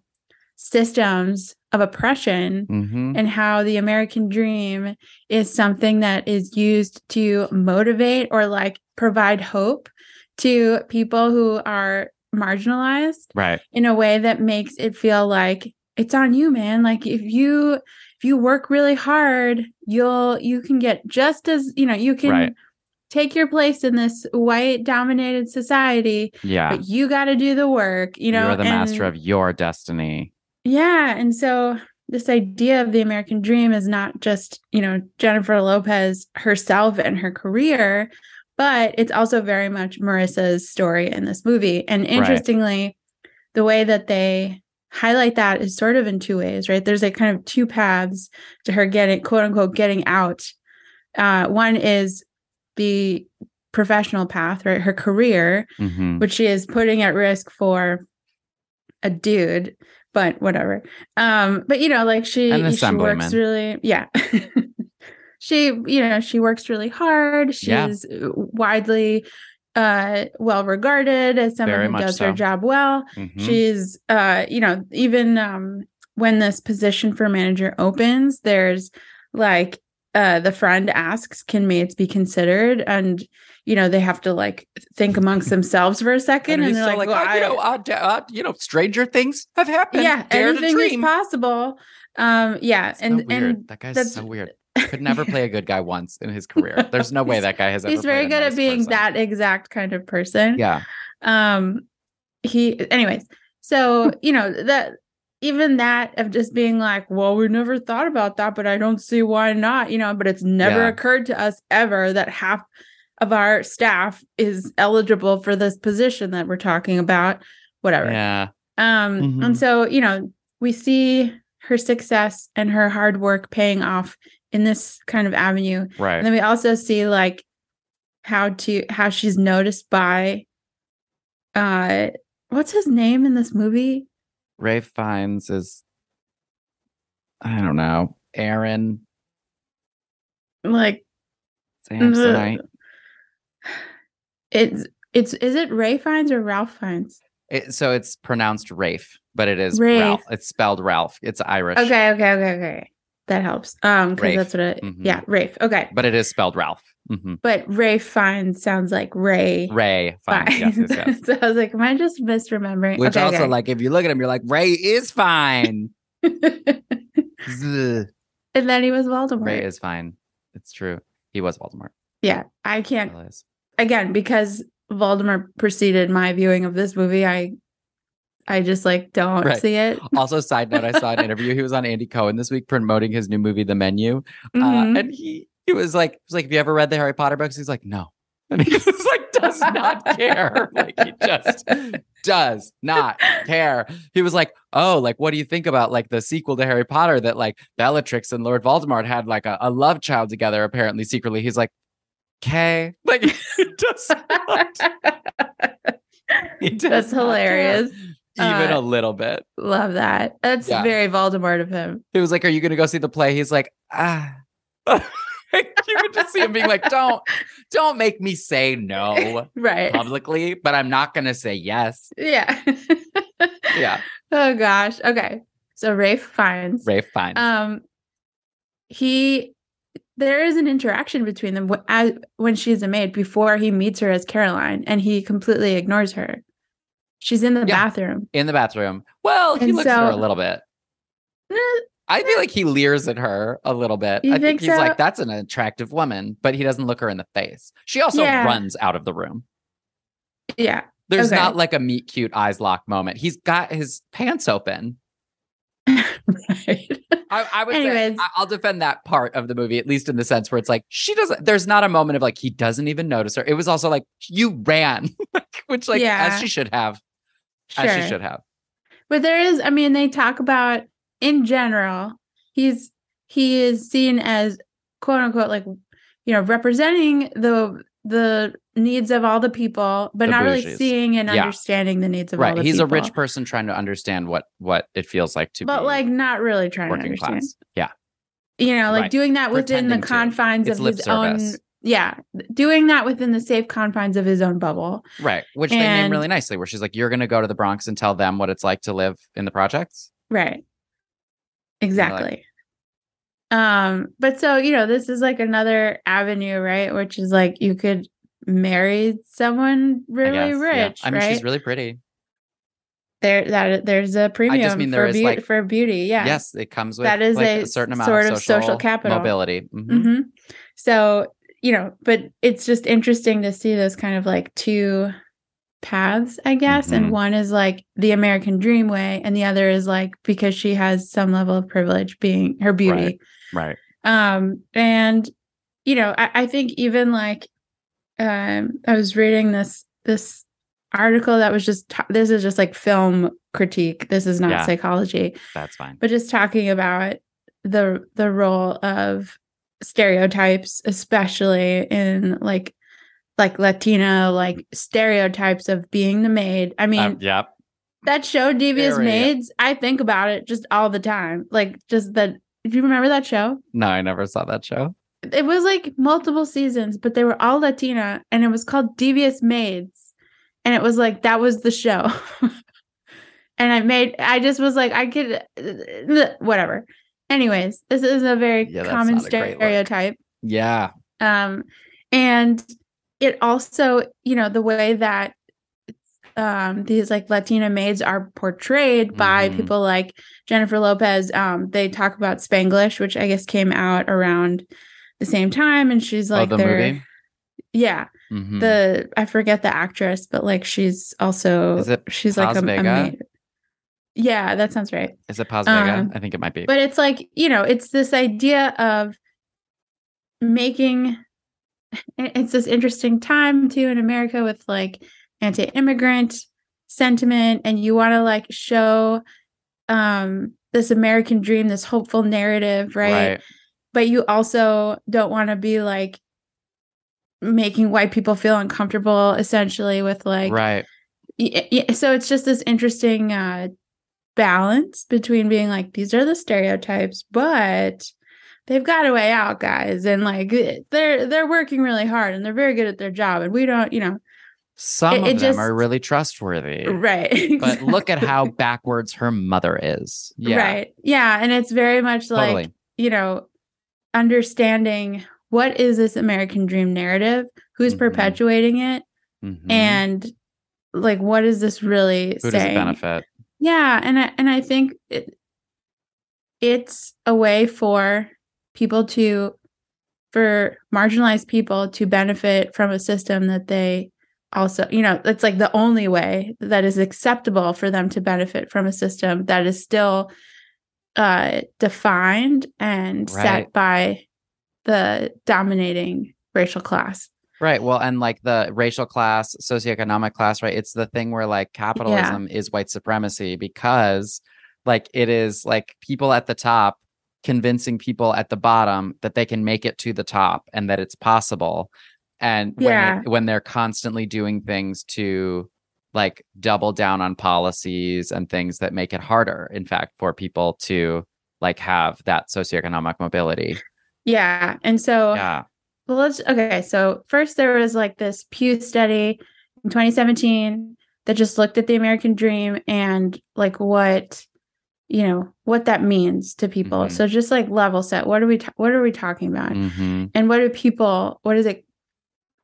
systems of oppression, mm-hmm. and how the American dream is something that is used to motivate or like provide hope to people who are marginalized, right? In a way that makes it feel like it's on you, man. Like if you if you work really hard, you'll you can get just as, you know, you can right. take your place in this white dominated society. Yeah. But you got to do the work, you know. You're the and, master of your destiny. Yeah. And so this idea of the American dream is not just, you know, Jennifer Lopez herself and her career, but it's also very much Marissa's story in this movie. And interestingly, right. the way that they highlight that is sort of in two ways, right? There's like kind of two paths to her getting, quote unquote, getting out. Uh, one is the professional path, right? Her career, mm-hmm. which she is putting at risk for a dude. But whatever. Um, but, you know, like she, she works really, yeah. she, you know, she works really hard. She's yeah. widely uh, well-regarded as someone Very who does so. her job well. Mm-hmm. She's, uh, you know, even um, when this position for manager opens, there's like uh, the friend asks, can maids be considered? And you know, they have to like think amongst themselves for a second, and, and they're like, like well, oh, you know, I, uh, you know, stranger things have happened. Yeah, Dare anything to dream. is possible. Um, yeah, that's and so weird. and that guy's that's... so weird. Could never play a good guy once in his career. There's no way that guy has. Ever He's very good nice at being person. that exact kind of person. Yeah. Um. He. Anyways, so you know that even that of just being like, well, we never thought about that, but I don't see why not. You know, but it's never yeah. occurred to us ever that half of our staff is eligible for this position that we're talking about, whatever. Yeah. Um, mm-hmm. And so, you know, we see her success and her hard work paying off in this kind of avenue. Right. And then we also see like how to, how she's noticed by, uh, what's his name in this movie? Ralph Fiennes is, I don't know, Aaron. Like. Samsonite. Uh, It's it's is it Ray Fiennes or Ralph Fiennes? It, so it's pronounced Rafe, but it is Rafe. Ralph. It's spelled Ralph. It's Irish. Okay, okay, okay, okay. That helps. Um, because that's what. It, mm-hmm. Yeah, Rafe. Okay, but it is spelled Ralph. Mm-hmm. But Ralph Fiennes sounds like Ray. Ray Fiennes. Fiennes. Yes, yes, yes. So I was like, am I just misremembering? Which okay, also, okay. like, if you look at him, you're like, Ray is fine. And then he was Voldemort. Ray is fine. It's true. He was Voldemort. Yeah, I can't. I Again, because Voldemort preceded my viewing of this movie, I I just like don't right. see it. Also, side note, I saw an interview. He was on Andy Cohen this week promoting his new movie, The Menu. Mm-hmm. Uh, and he, he was like, he was like, have you ever read the Harry Potter books? He's like, no. And he was like, does not care. Like he just does not care. He was like, oh, like, what do you think about like the sequel to Harry Potter that like Bellatrix and Lord Voldemort had like a, a love child together, apparently secretly. He's like, okay, like it does not. It does That's not hilarious. Even uh, a little bit. Love that. That's yeah. very Voldemort of him. It was like, "Are you going to go see the play?" He's like, "Ah." You could just see him being like, "Don't, don't make me say no, right, publicly, but I'm not going to say yes." Yeah. Yeah. Oh gosh. Okay. So Ralph Fiennes. Ralph Fiennes. Um, he. There is an interaction between them as, when she's a maid before he meets her as Caroline, and he completely ignores her. She's in the yeah, bathroom. In the bathroom. Well, and he looks so, at her a little bit. Uh, I feel like he leers at her a little bit. I think, think he's so? like, that's an attractive woman, but he doesn't look her in the face. She also yeah. runs out of the room. Yeah. There's okay. not like a meet cute eyes lock moment. He's got his pants open. Right. I, I would Anyways. say I'll defend that part of the movie, at least in the sense where it's like she doesn't. There's not a moment of like he doesn't even notice her. It was also like you ran, which like yeah. as she should have, sure. as she should have. But there is, I mean, they talk about in general, he's he is seen as quote unquote like you know representing the the needs of all the people, but the not bougies. Really seeing and yeah. understanding the needs of right. all the He's people. He's a rich person trying to understand what what it feels like to but be But like not really trying to understand. Class. Yeah. You know, like right. doing that within Pretending the confines of his service. own. Yeah. Doing that within the safe confines of his own bubble. Right. Which and, they name really nicely, where she's like, you're going to go to the Bronx and tell them what it's like to live in the projects. Right. Exactly. Like, um, but so, you know, this is like another avenue, right? Which is like, you could marry someone really I guess, rich. Yeah. I mean, right? she's really pretty. There, that there's a premium I just mean there for, is be- like, for beauty. Yeah. Yes. It comes with that is like a, a certain amount sort of social, social capital mobility. Mm-hmm. Mm-hmm. So, you know, but it's just interesting to see those kind of like two paths, I guess. Mm-hmm. And one is like the American dream way. And the other is like, because she has some level of privilege being her beauty. Right. right. Um, and, you know, I, I think even like, um, I was reading this, this, article that was just ta- this is just like film critique. This is not yeah, psychology. That's fine. But just talking about the the role of stereotypes, especially in like like Latino like stereotypes of being the maid. I mean, um, yeah, that show Devious Maids. I think about it just all the time. Like just that. Do you remember that show? No, I never saw that show. It was like multiple seasons, but they were all Latina, and it was called Devious Maids. And it was like, that was the show. and I made, I just was like, I could, whatever. Anyways, this is a very yeah, common stereotype. Yeah. Um, and it also, you know, the way that um, these like Latina maids are portrayed mm-hmm. by people like Jennifer Lopez, um, they talk about Spanglish, which I guess came out around the same time. And she's like, oh, the movie? Yeah. Mm-hmm. The I forget the actress, but like she's also is it she's Paz like a, Vega? a maid. Yeah, that sounds right. Is it Paz Vega? Um, I think it might be. But it's like, you know, it's this idea of making it's this interesting time too in America with like anti-immigrant sentiment, and you want to like show um this American dream, this hopeful narrative, right? right. But you also don't want to be like making white people feel uncomfortable essentially with like right y- y- so it's just this interesting uh balance between being like these are the stereotypes, but they've got a way out, guys, and like they're they're working really hard and they're very good at their job, and we don't, you know, some it, of it them just, are really trustworthy, right? Exactly. But look at how backwards her mother is. Yeah. Right. Yeah. And it's very much like totally. You know, understanding what is this American dream narrative? Who's mm-hmm. perpetuating it? Mm-hmm. And like, what is this really Who saying? Who does it benefit? Yeah. And I, and I think it, it's a way for people to, for marginalized people to benefit from a system that they also, you know, it's like the only way that is acceptable for them to benefit from a system that is still uh, defined and right. set by the dominating racial class. Right. Well, and like the racial class, socioeconomic class, right? It's the thing where like capitalism yeah. is white supremacy, because like it is like people at the top convincing people at the bottom that they can make it to the top and that it's possible. And yeah. when, it, when they're constantly doing things to like double down on policies and things that make it harder, in fact, for people to like have that socioeconomic mobility. Yeah. And so, yeah. well, let's, okay. So first there was like this Pew study in twenty seventeen that just looked at the American dream and like what, you know, what that means to people. Mm-hmm. So just like level set, what are we, ta- what are we talking about? Mm-hmm. And what do people, what does it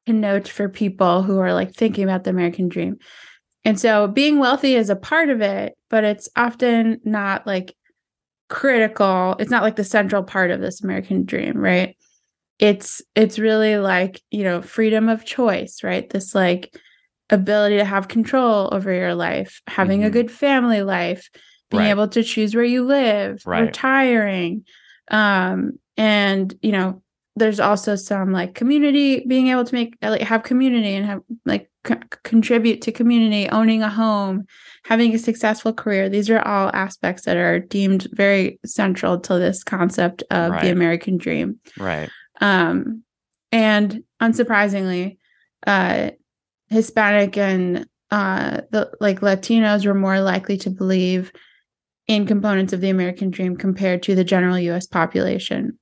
connote for people who are like thinking about the American dream? And so being wealthy is a part of it, but it's often not like critical. It's not like the central part of this American dream, right? It's it's really like, you know, freedom of choice, right? This like ability to have control over your life, having mm-hmm. a good family life, being right. able to choose where you live, right. retiring. Um, and, you know, there's also some like community, being able to make, like have community and have like c- contribute to community, owning a home, having a successful career. These are all aspects that are deemed very central to this concept of right. the American dream. Right. Um, and unsurprisingly, uh, Hispanic and uh, the, like Latinos were more likely to believe in components of the American dream compared to the general U S population.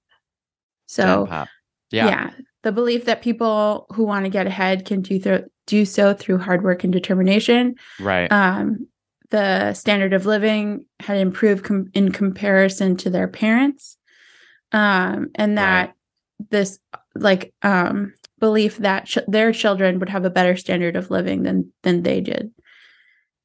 So, yeah, yeah the belief that people who want to get ahead can do, th- do so through hard work and determination. Right. Um, the standard of living had improved com- in comparison to their parents. Um, and that right. this like um, belief that sh- their children would have a better standard of living than, than they did.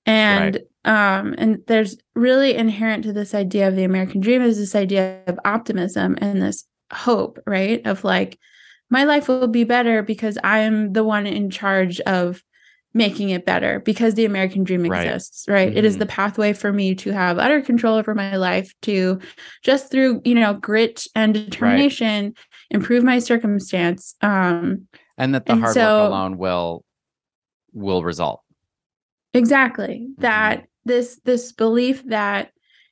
And, right. Um, and there's really inherent to this idea of the American dream is this idea of optimism and this hope, right? Of like, my life will be better because I'm the one in charge of making it better because the American dream exists, right? right? Mm-hmm. It is the pathway for me to have utter control over my life, to just through, you know, grit and determination, right. improve my circumstance. Um, and that the and hard so, work alone will, will result. Exactly. Mm-hmm. That this, this belief that,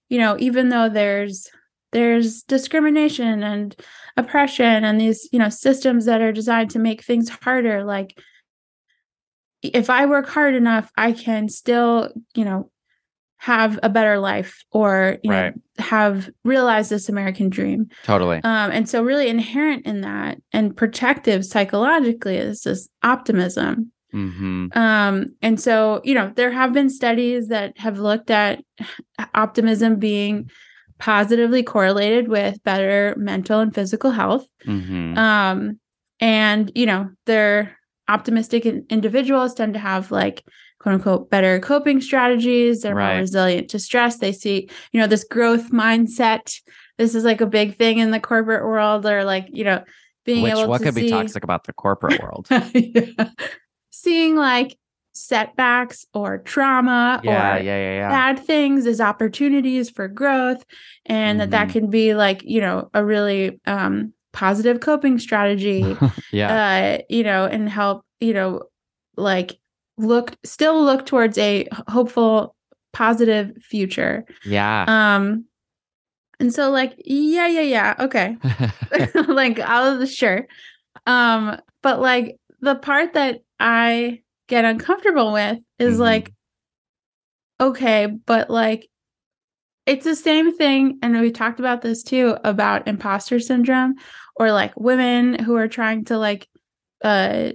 you know, even though there's, there's discrimination and oppression and these, you know, systems that are designed to make things harder. Like if I work hard enough, I can still, you know, have a better life or, you right. know, have realized this American dream. Totally. Um, and so really inherent in that and protective psychologically is this optimism. Mm-hmm. Um, and so, you know, there have been studies that have looked at optimism being positively correlated with better mental and physical health. Mm-hmm. Um, and, you know, they're optimistic in- individuals tend to have like, quote unquote, better coping strategies. They're right. more resilient to stress. They see, you know, this growth mindset. This is like a big thing in the corporate world or like, you know, being Which, able what to what could see... be toxic about the corporate world? yeah. Seeing like setbacks or trauma yeah, or yeah, yeah, yeah. bad things as opportunities for growth. And mm-hmm. that that can be like, you know, a really um, positive coping strategy, yeah. uh, you know, and help, you know, like look, still look towards a hopeful, positive future. Yeah. Um. And so like, yeah, yeah, yeah. Okay. like all of the, sure. Um. But like the part that I get uncomfortable with is mm-hmm. like, okay, but like, it's the same thing. And we talked about this too, about imposter syndrome or like women who are trying to like, uh,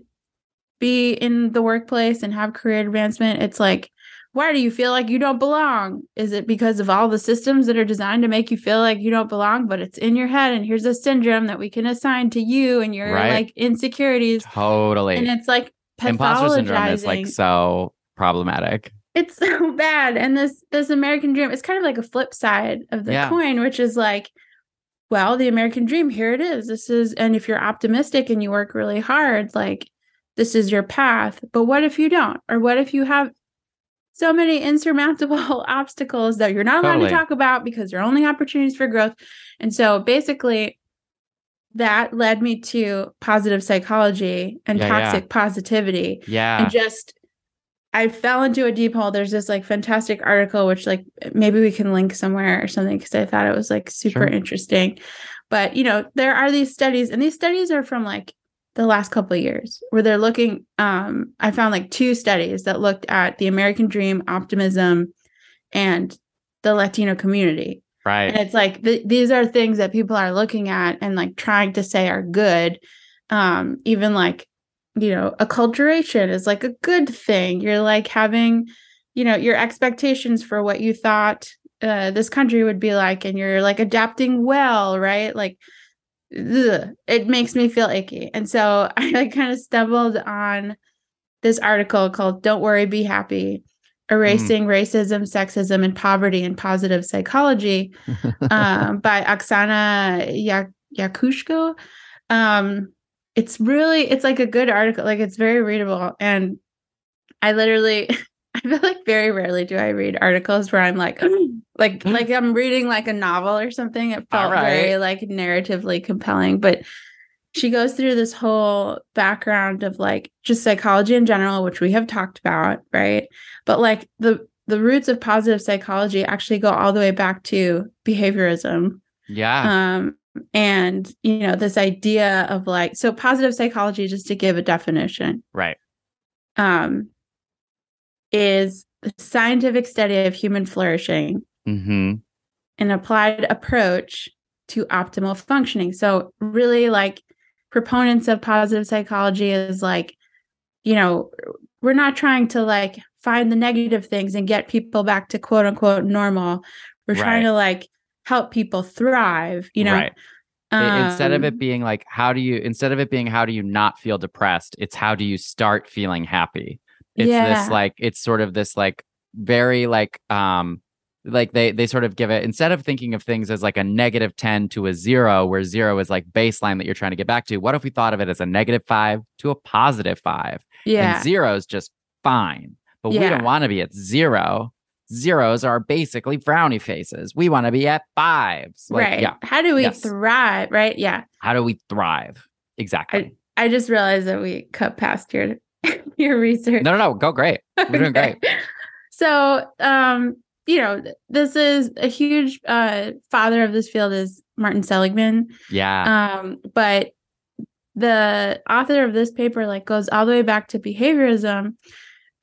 be in the workplace and have career advancement. It's like, why do you feel like you don't belong? Is it because of all the systems that are designed to make you feel like you don't belong, but it's in your head and here's a syndrome that we can assign to you and your right. like insecurities. Totally. And it's like, imposter syndrome is like so problematic. It's so bad. And this this American dream, it's kind of like a flip side of the yeah. coin, which is like, well, the American dream, here it is. This is, and if you're optimistic and you work really hard, like this is your path. But what if you don't? Or what if you have so many insurmountable obstacles that you're not allowed totally. To talk about because there are only opportunities for growth? And so basically that led me to positive psychology and yeah, toxic yeah. positivity. Yeah. And just, I fell into a deep hole. There's this like fantastic article, which like maybe we can link somewhere or something, because I thought it was like super sure. interesting. But, you know, there are these studies, and these studies are from like the last couple of years where they're looking, um, I found like two studies that looked at the American dream, optimism, and the Latino community. Right. And it's like, th- these are things that people are looking at and like trying to say are good. Um, even like, you know, acculturation is like a good thing. You're like having, you know, your expectations for what you thought uh, this country would be like, and you're like adapting well, right? Like, ugh, it makes me feel icky. And so I like kind of stumbled on this article called Don't Worry, Be Happy. Erasing mm. Racism, Sexism, and Poverty in Positive Psychology um, by Oksana Yakushko. Um, it's really, it's like a good article. Like it's very readable. And I literally, I feel like very rarely do I read articles where I'm like, like, like I'm reading like a novel or something. It felt right. very like narratively compelling, but she goes through this whole background of like just psychology in general, which we have talked about, right? But like the the roots of positive psychology actually go all the way back to behaviorism. Yeah. Um, and, you know, this idea of like, so positive psychology, just to give a definition. Right. um, is the scientific study of human flourishing, mm-hmm. an applied approach to optimal functioning. So really, like, proponents of positive psychology is like, you know, we're not trying to like find the negative things and get people back to quote unquote normal. We're right. trying to like help people thrive, you know, right. um, instead of it being like, how do you, instead of it being, how do you not feel depressed? It's how do you start feeling happy? It's yeah. this like, it's sort of this like very like, um, like they, they sort of give it, instead of thinking of things as like a negative ten to a zero, where zero is like baseline that you're trying to get back to. What if we thought of it as a negative five to a positive five? Yeah. And zero is just fine, but yeah. we don't want to be at zero. Zeros are basically frowny faces. We want to be at fives. Like, right. Yeah. How do we yes. thrive? Right. Yeah. How do we thrive? Exactly. I, I just realized that we cut past your, your research. No, no, no. Go great. We're okay. doing great. So, um, you know, this is a huge uh, father of this field is Martin Seligman. Yeah. Um, but the author of this paper like goes all the way back to behaviorism.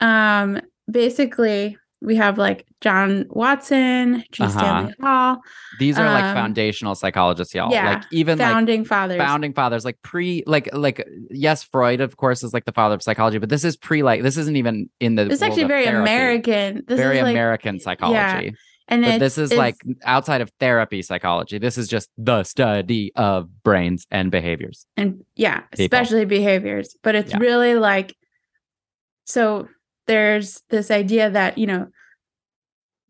Um, basically, we have like John Watson, G. Uh-huh. Stanley Hall. These are um, like foundational psychologists, y'all. Yeah, like even founding like, fathers, founding fathers, like pre, like like yes, Freud, of course, is like the father of psychology, but this is pre, like this isn't even in the. This is actually very therapy. American. This very is like, American psychology, yeah. and but this is like outside of therapy psychology. This is just the study of brains and behaviors, and yeah, people. especially behaviors. But it's yeah. really like so. There's this idea that, you know,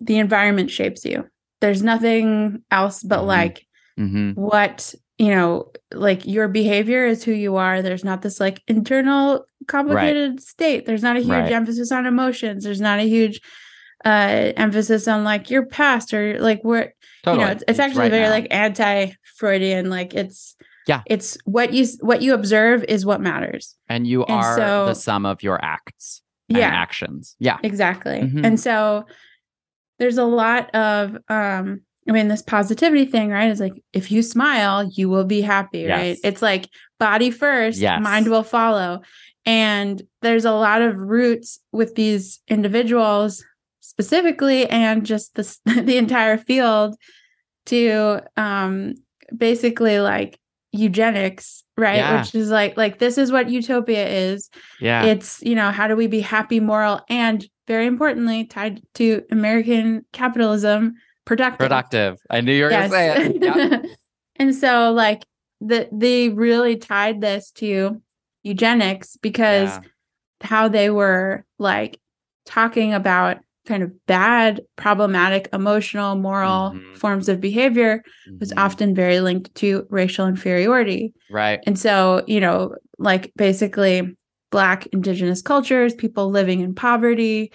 the environment shapes you. There's nothing else but mm-hmm. like mm-hmm. what, you know, like your behavior is who you are. There's not this like internal complicated right. state. There's not a huge right. emphasis on emotions. There's not a huge uh, emphasis on like your past or like where, totally. you know, it's, it's, it's actually right very now. like anti-Freudian. Like it's. Yeah. It's what you what you observe is what matters. And you and are so, the sum of your acts. Yeah. And actions. Yeah, exactly. Mm-hmm. And so there's a lot of, um, I mean, this positivity thing, right? Is like, if you smile, you will be happy, yes. right? It's like body first, yes. mind will follow. And there's a lot of roots with these individuals specifically, and just the, the entire field to, um, basically like eugenics, right? Yeah. Which is like, like, this is what utopia is. Yeah. It's, you know, how do we be happy, moral, and very importantly, tied to American capitalism, productive. Productive. I knew you were yes. going to say it. Yeah. And so like the, they really tied this to eugenics because yeah. how they were like talking about kind of bad, problematic, emotional, moral mm-hmm. forms of behavior mm-hmm. was often very linked to racial inferiority. Right. And so, you know, like basically Black, Indigenous cultures, people living in poverty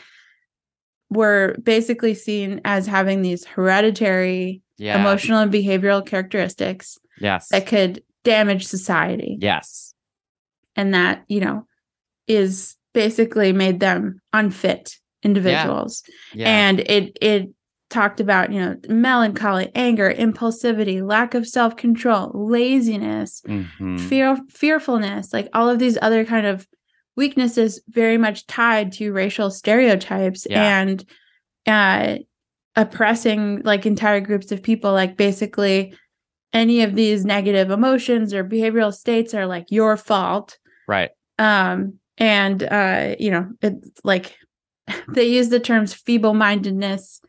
were basically seen as having these hereditary yeah. emotional and behavioral characteristics yes. that could damage society. Yes. And that, you know, is basically made them unfit individuals. Yeah. Yeah. And it it talked about, you know, melancholy, anger, impulsivity, lack of self-control, laziness, mm-hmm. fear, fearfulness, like all of these other kind of weaknesses very much tied to racial stereotypes yeah. and uh, oppressing like entire groups of people. Like basically any of these negative emotions or behavioral states are like your fault. Right. Um, and, uh, you know, it's like, they use the terms feeble-mindedness,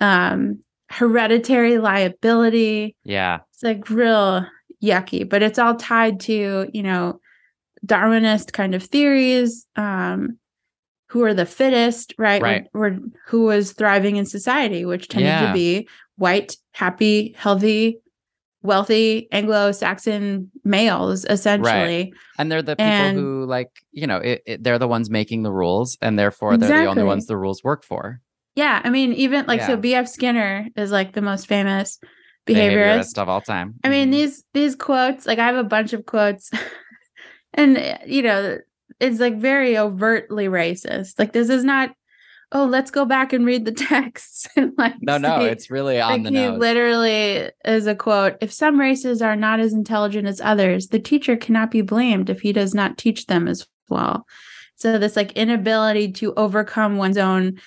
um, hereditary liability. Yeah. It's like real yucky, but it's all tied to, you know, Darwinist kind of theories, um, who are the fittest, right? Right. We're, we're, who was thriving in society, which tended yeah. to be white, happy, healthy, wealthy Anglo-Saxon males, essentially. Right. And they're the people and, who like, you know, it, it, they're the ones making the rules, and therefore exactly. they're the only ones the rules work for. Yeah. I mean, even like, yeah. so B F Skinner is like the most famous behaviorist, behaviorist of all time. I mean, these, these quotes, like I have a bunch of quotes and, you know, it's like very overtly racist. Like this is not, oh, let's go back and read the text. And like, no, no, see, it's really on like the nose. He literally is a quote. If some races are not as intelligent as others, the teacher cannot be blamed if he does not teach them as well. So this like inability to overcome one's own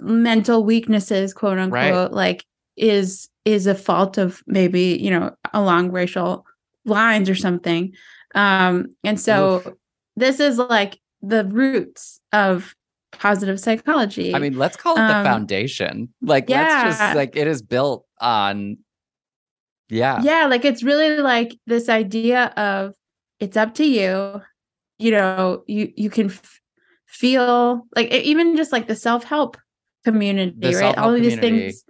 mental weaknesses, quote unquote, right. like is is a fault of maybe, you know, along racial lines or something. Um, and so Oof. This is like the roots of positive psychology. I mean, let's call it the um, foundation. Like, yeah. let's just like it is built on. Yeah. Yeah. Like, it's really like this idea of it's up to you. You know, you, you can f- feel like even just like the self-help community, the right? Self-help All of these things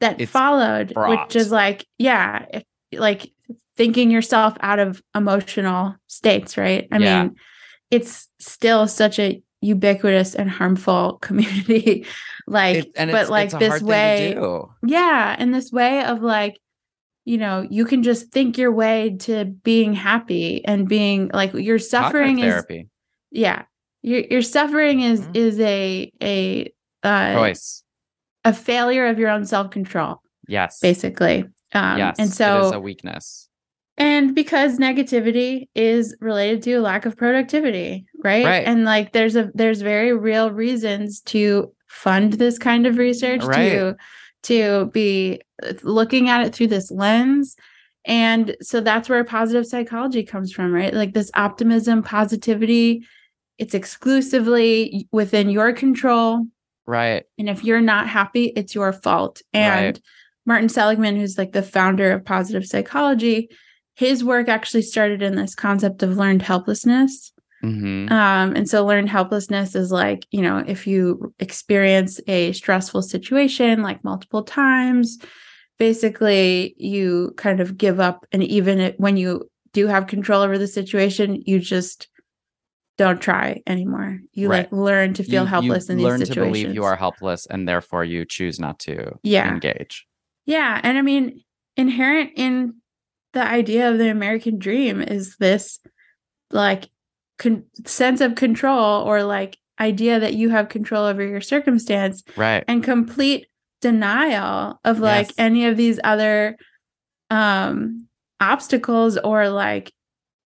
that followed, brought. which is like, yeah, if, like thinking yourself out of emotional states, right? I yeah. mean, it's still such a ubiquitous and harmful community. like, it, and but it's, like it's this way, yeah. And this way of like, you know, you can just think your way to being happy and being like your suffering is therapy. Yeah. Your your suffering is, mm-hmm. is a, a, uh, choice, a failure of your own self-control. Yes. Basically. Um, yes, and so it is a weakness. And because negativity is related to lack of productivity, right? right. And like, there's a, there's very real reasons to fund this kind of research right. to, to be looking at it through this lens. And so that's where positive psychology comes from, right? Like this optimism, positivity, it's exclusively within your control. Right. And if you're not happy, it's your fault. And right. Martin Seligman, who's like the founder of positive psychology, his work actually started in this concept of learned helplessness. Mm-hmm. Um, and so learned helplessness is like, you know, if you experience a stressful situation, like multiple times, basically you kind of give up. And even it, when you do have control over the situation, you just don't try anymore. You right. like learn to feel you, helpless you in these situations. You learn to believe you are helpless and therefore you choose not to yeah. engage. Yeah. And I mean, inherent in the idea of the American dream is this like Con- sense of control or like idea that you have control over your circumstance right. and complete denial of like yes. any of these other um, obstacles or like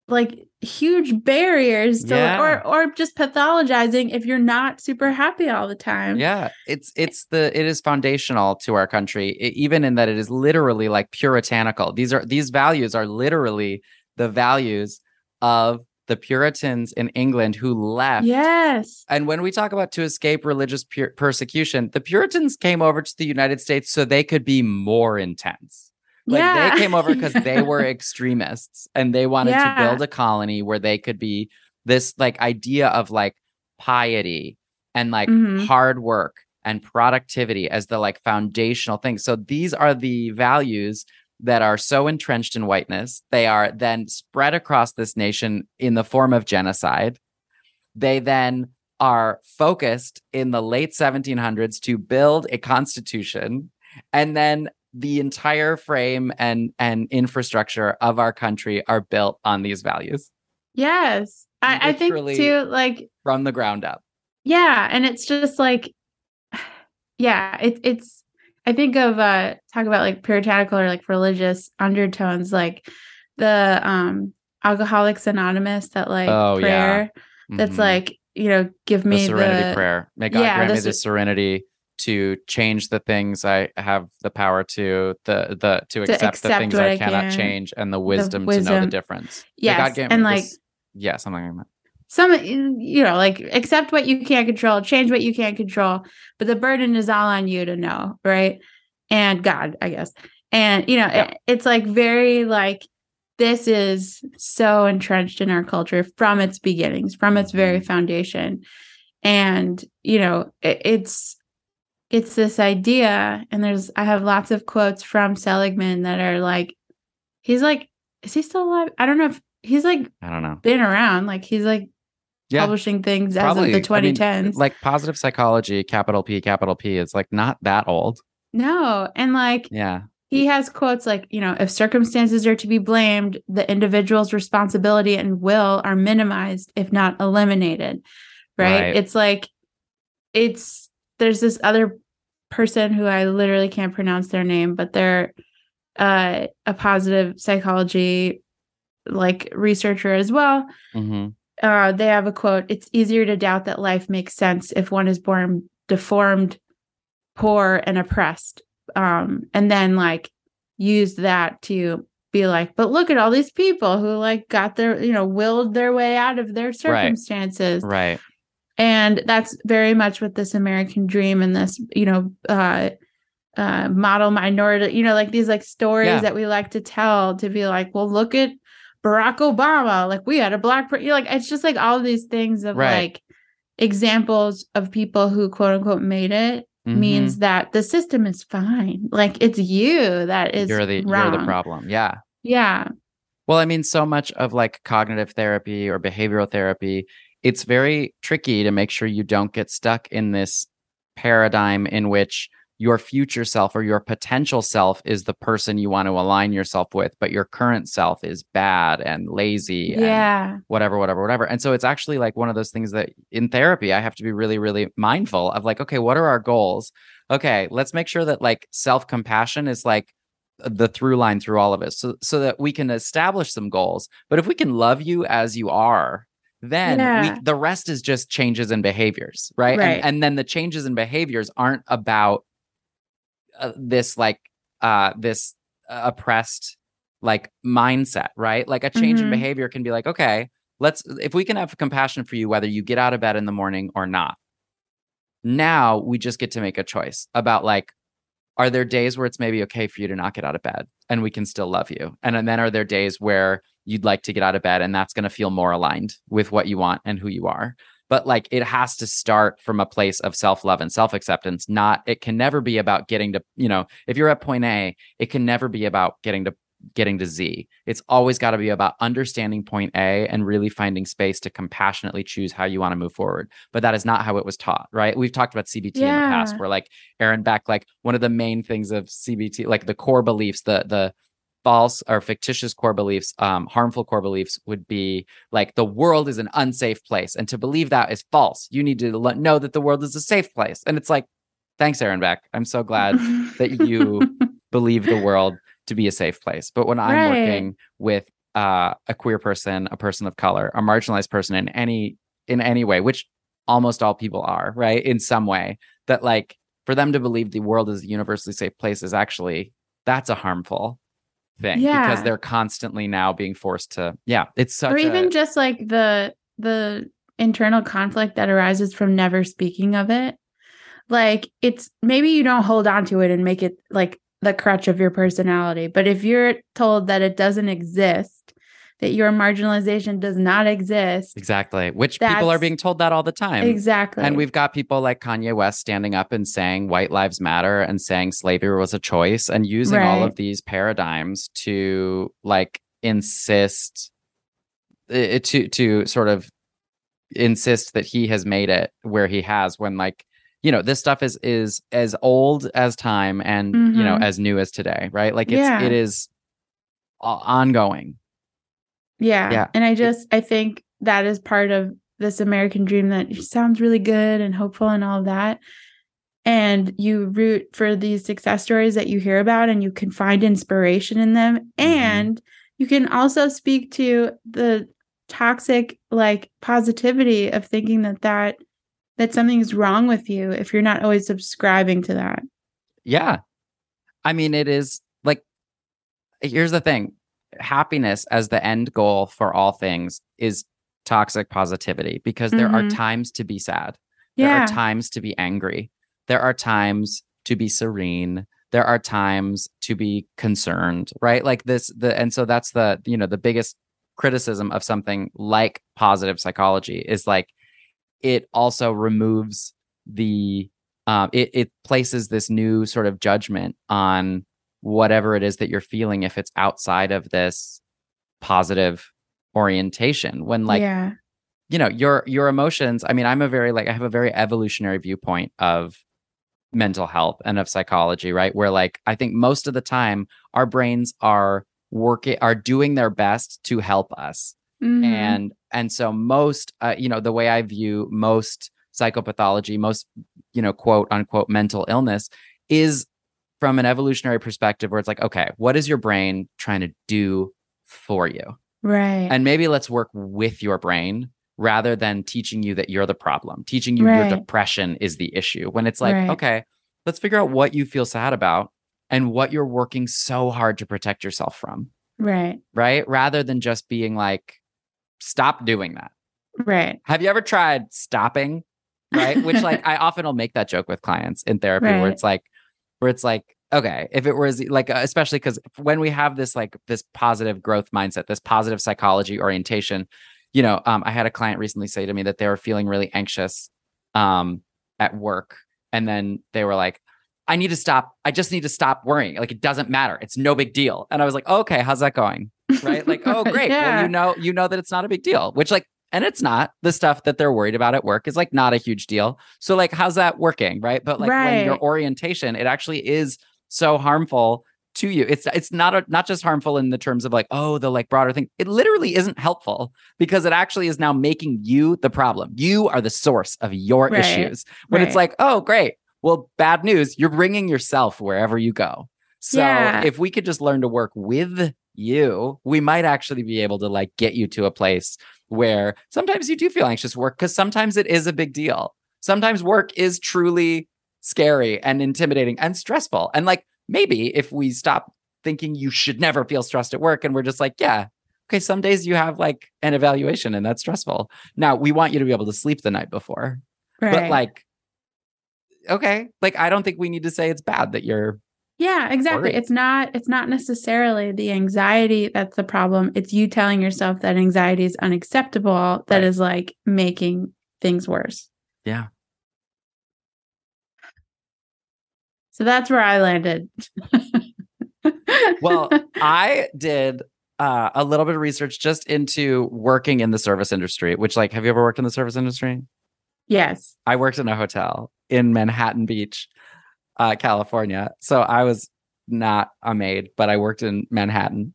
like huge barriers to, yeah. or or just pathologizing if you're not super happy all the time. Yeah, it's it's the it is foundational to our country, it, even in that it is literally like puritanical. These are these values are literally the values of the Puritans in England who left. Yes. And when we talk about to escape religious per- persecution, the Puritans came over to the United States so they could be more intense. Like yeah. they came over because yeah. they were extremists and they wanted yeah. to build a colony where they could be this like idea of like piety and like mm-hmm. hard work and productivity as the like foundational thing. So these are the values that are so entrenched in whiteness. They are then spread across this nation in the form of genocide. They then are focused in the late seventeen hundreds to build a constitution. And then the entire frame and, and infrastructure of our country are built on these values. Yes. I, I think too, like from the ground up. Yeah. And it's just like, yeah, it, it's, I think of uh, talk about like puritanical or like religious undertones, like the um, Alcoholics Anonymous, that like oh, prayer yeah. mm-hmm. that's like, you know, give me the serenity the... prayer. May God yeah, grant this... me the serenity to change the things I have the power to, the the to, to accept, accept the things I, I cannot can. change, and the wisdom, the wisdom to know the difference. Yes, God grant and me like this... yeah, something like that. Some, you know, like accept what you can't control, change what you can't control, but the burden is all on you to know, right? And God, I guess. And, you know, yeah. it, it's like very like, this is so entrenched in our culture from its beginnings, from its very foundation. And, you know, it, it's, it's this idea. And there's, I have lots of quotes from Seligman that are like, he's like, is he still alive? I don't know if he's like, I don't know, been around. Like he's like, yeah, publishing things probably, as of the twenty tens. I mean, like positive psychology, capital P, capital P, is like not that old. No. And like, yeah, he has quotes like, you know, if circumstances are to be blamed, the individual's responsibility and will are minimized, if not eliminated. Right. right. It's like, it's, there's this other person who I literally can't pronounce their name, but they're uh, a positive psychology, like researcher as well. Mm-hmm. uh, they have a quote, "It's easier to doubt that life makes sense if one is born deformed, poor, and oppressed." Um, and then like use that to be like, but look at all these people who like got their, you know, willed their way out of their circumstances. Right. Right. And that's very much what this American dream and this, you know, uh, uh, model minority, you know, like these like stories yeah. that we like to tell to be like, well, look at Barack Obama. Like we had a black person, you know, like, it's just like all of these things of right. like examples of people who quote unquote made it mm-hmm. means that the system is fine. Like it's you that is you're the, wrong. You're the problem. Yeah. Yeah. Well, I mean, so much of like cognitive therapy or behavioral therapy, it's very tricky to make sure you don't get stuck in this paradigm in which your future self or your potential self is the person you want to align yourself with, but your current self is bad and lazy yeah. and whatever, whatever, whatever. And so it's actually like one of those things that in therapy, I have to be really, really mindful of like, okay, what are our goals? Okay, let's make sure that like self-compassion is like the through line through all of it so, so that we can establish some goals. But if we can love you as you are, then yeah. we, the rest is just changes in behaviors, right? right. And, and then the changes in behaviors aren't about uh, this like uh, this uh, oppressed like mindset, right? Like a change mm-hmm. in behavior can be like, okay, let's if we can have compassion for you, whether you get out of bed in the morning or not. Now we just get to make a choice about like, are there days where it's maybe okay for you to not get out of bed and we can still love you? And, and then are there days where you'd like to get out of bed and that's going to feel more aligned with what you want and who you are. But like, it has to start from a place of self-love and self-acceptance. Not, it can never be about getting to, you know, if you're at point A, it can never be about getting to, getting to Z. It's always got to be about understanding point A and really finding space to compassionately choose how you want to move forward. But that is not how it was taught, right? We've talked about C B T yeah. in the past where like Aaron Beck, like one of the main things of C B T, like the core beliefs, the, the, false or fictitious core beliefs, um, harmful core beliefs would be like the world is an unsafe place. And to believe that is false. You need to let, know that the world is a safe place. And it's like, thanks, Aaron Beck. I'm so glad that you believe the world to be a safe place. But when I'm right. working with uh, a queer person, a person of color, a marginalized person in any, in any way, which almost all people are, right? In some way that like for them to believe the world is a universally safe place is actually, that's a harmful thing yeah. because they're constantly now being forced to yeah it's such or even a, just like the the internal conflict that arises from never speaking of it. Like it's maybe you don't hold on to it and make it like the crutch of your personality, but if you're told that it doesn't exist, that your marginalization does not exist. Exactly. Which people are being told that all the time. Exactly. And we've got people like Kanye West standing up and saying white lives matter and saying slavery was a choice and using right. all of these paradigms to like insist uh, to to sort of insist that he has made it where he has when like, you know, this stuff is is as old as time and, mm-hmm. you know, as new as today. Right. Like it's, yeah. it is ongoing. Yeah. yeah. And I just, I think that is part of this American dream that sounds really good and hopeful and all of that. And you root for these success stories that you hear about and you can find inspiration in them. Mm-hmm. And you can also speak to the toxic, like positivity of thinking that, that, that something is wrong with you if you're not always subscribing to that. Yeah. I mean, it is like, here's the thing. Happiness as the end goal for all things is toxic positivity because there mm-hmm. are times to be sad. Yeah. There are times to be angry. There are times to be serene. There are times to be concerned, right? Like this, the, and so that's the, you know, the biggest criticism of something like positive psychology is like, it also removes the, um, it, it places this new sort of judgment on whatever it is that you're feeling if it's outside of this positive orientation when like yeah. you know your your emotions. I mean, I'm a very like I have a very evolutionary viewpoint of mental health and of psychology, right? Where like I think most of the time our brains are working are doing their best to help us. Mm-hmm. And and so most uh, you know the way I view most psychopathology, most you know quote unquote mental illness is from an evolutionary perspective where it's like, okay, what is your brain trying to do for you? Right. And maybe let's work with your brain rather than teaching you that you're the problem, teaching you right. your depression is the issue. When it's like, right. okay, let's figure out what you feel sad about and what you're working so hard to protect yourself from. Right. Right. Rather than just being like, stop doing that. Right. Have you ever tried stopping? Right. Which like, I often will make that joke with clients in therapy right. where it's like, where it's like, okay, if it was like, especially because when we have this, like this positive growth mindset, this positive psychology orientation, you know, um, I had a client recently say to me that they were feeling really anxious um, at work. And then they were like, I need to stop. I just need to stop worrying. Like, it doesn't matter. It's no big deal. And I was like, oh, okay, how's that going? Right. Like, oh, great. yeah. Well, you know, you know that it's not a big deal, which like, and it's not. The stuff that they're worried about at work is like not a huge deal. So like, how's that working? Right. But like right. when your orientation, it actually is so harmful to you. It's, it's not, a, not just harmful in the terms of like, oh, the like broader thing. It literally isn't helpful because it actually is now making you the problem. You are the source of your right. issues. When right. it's like, oh, great. Well, bad news, you're bringing yourself wherever you go. So yeah. if we could just learn to work with you, we might actually be able to like get you to a place where sometimes you do feel anxious work because sometimes it is a big deal. Sometimes work is truly scary and intimidating and stressful. And like, maybe if we stop thinking you should never feel stressed at work and we're just like, yeah, okay, some days you have like an evaluation and that's stressful. Now, we want you to be able to sleep the night before. Right. But like, okay, like, I don't think we need to say it's bad that you're. Yeah, exactly. Worried. It's not, it's not necessarily the anxiety that's the problem. It's you telling yourself that anxiety is unacceptable. That right. is like making things worse. Yeah. So that's where I landed. Well, I did uh, a little bit of research just into working in the service industry, which like, have you ever worked in the service industry? Yes. I worked in a hotel in Manhattan Beach, uh, California. So I was not a maid, but I worked in Manhattan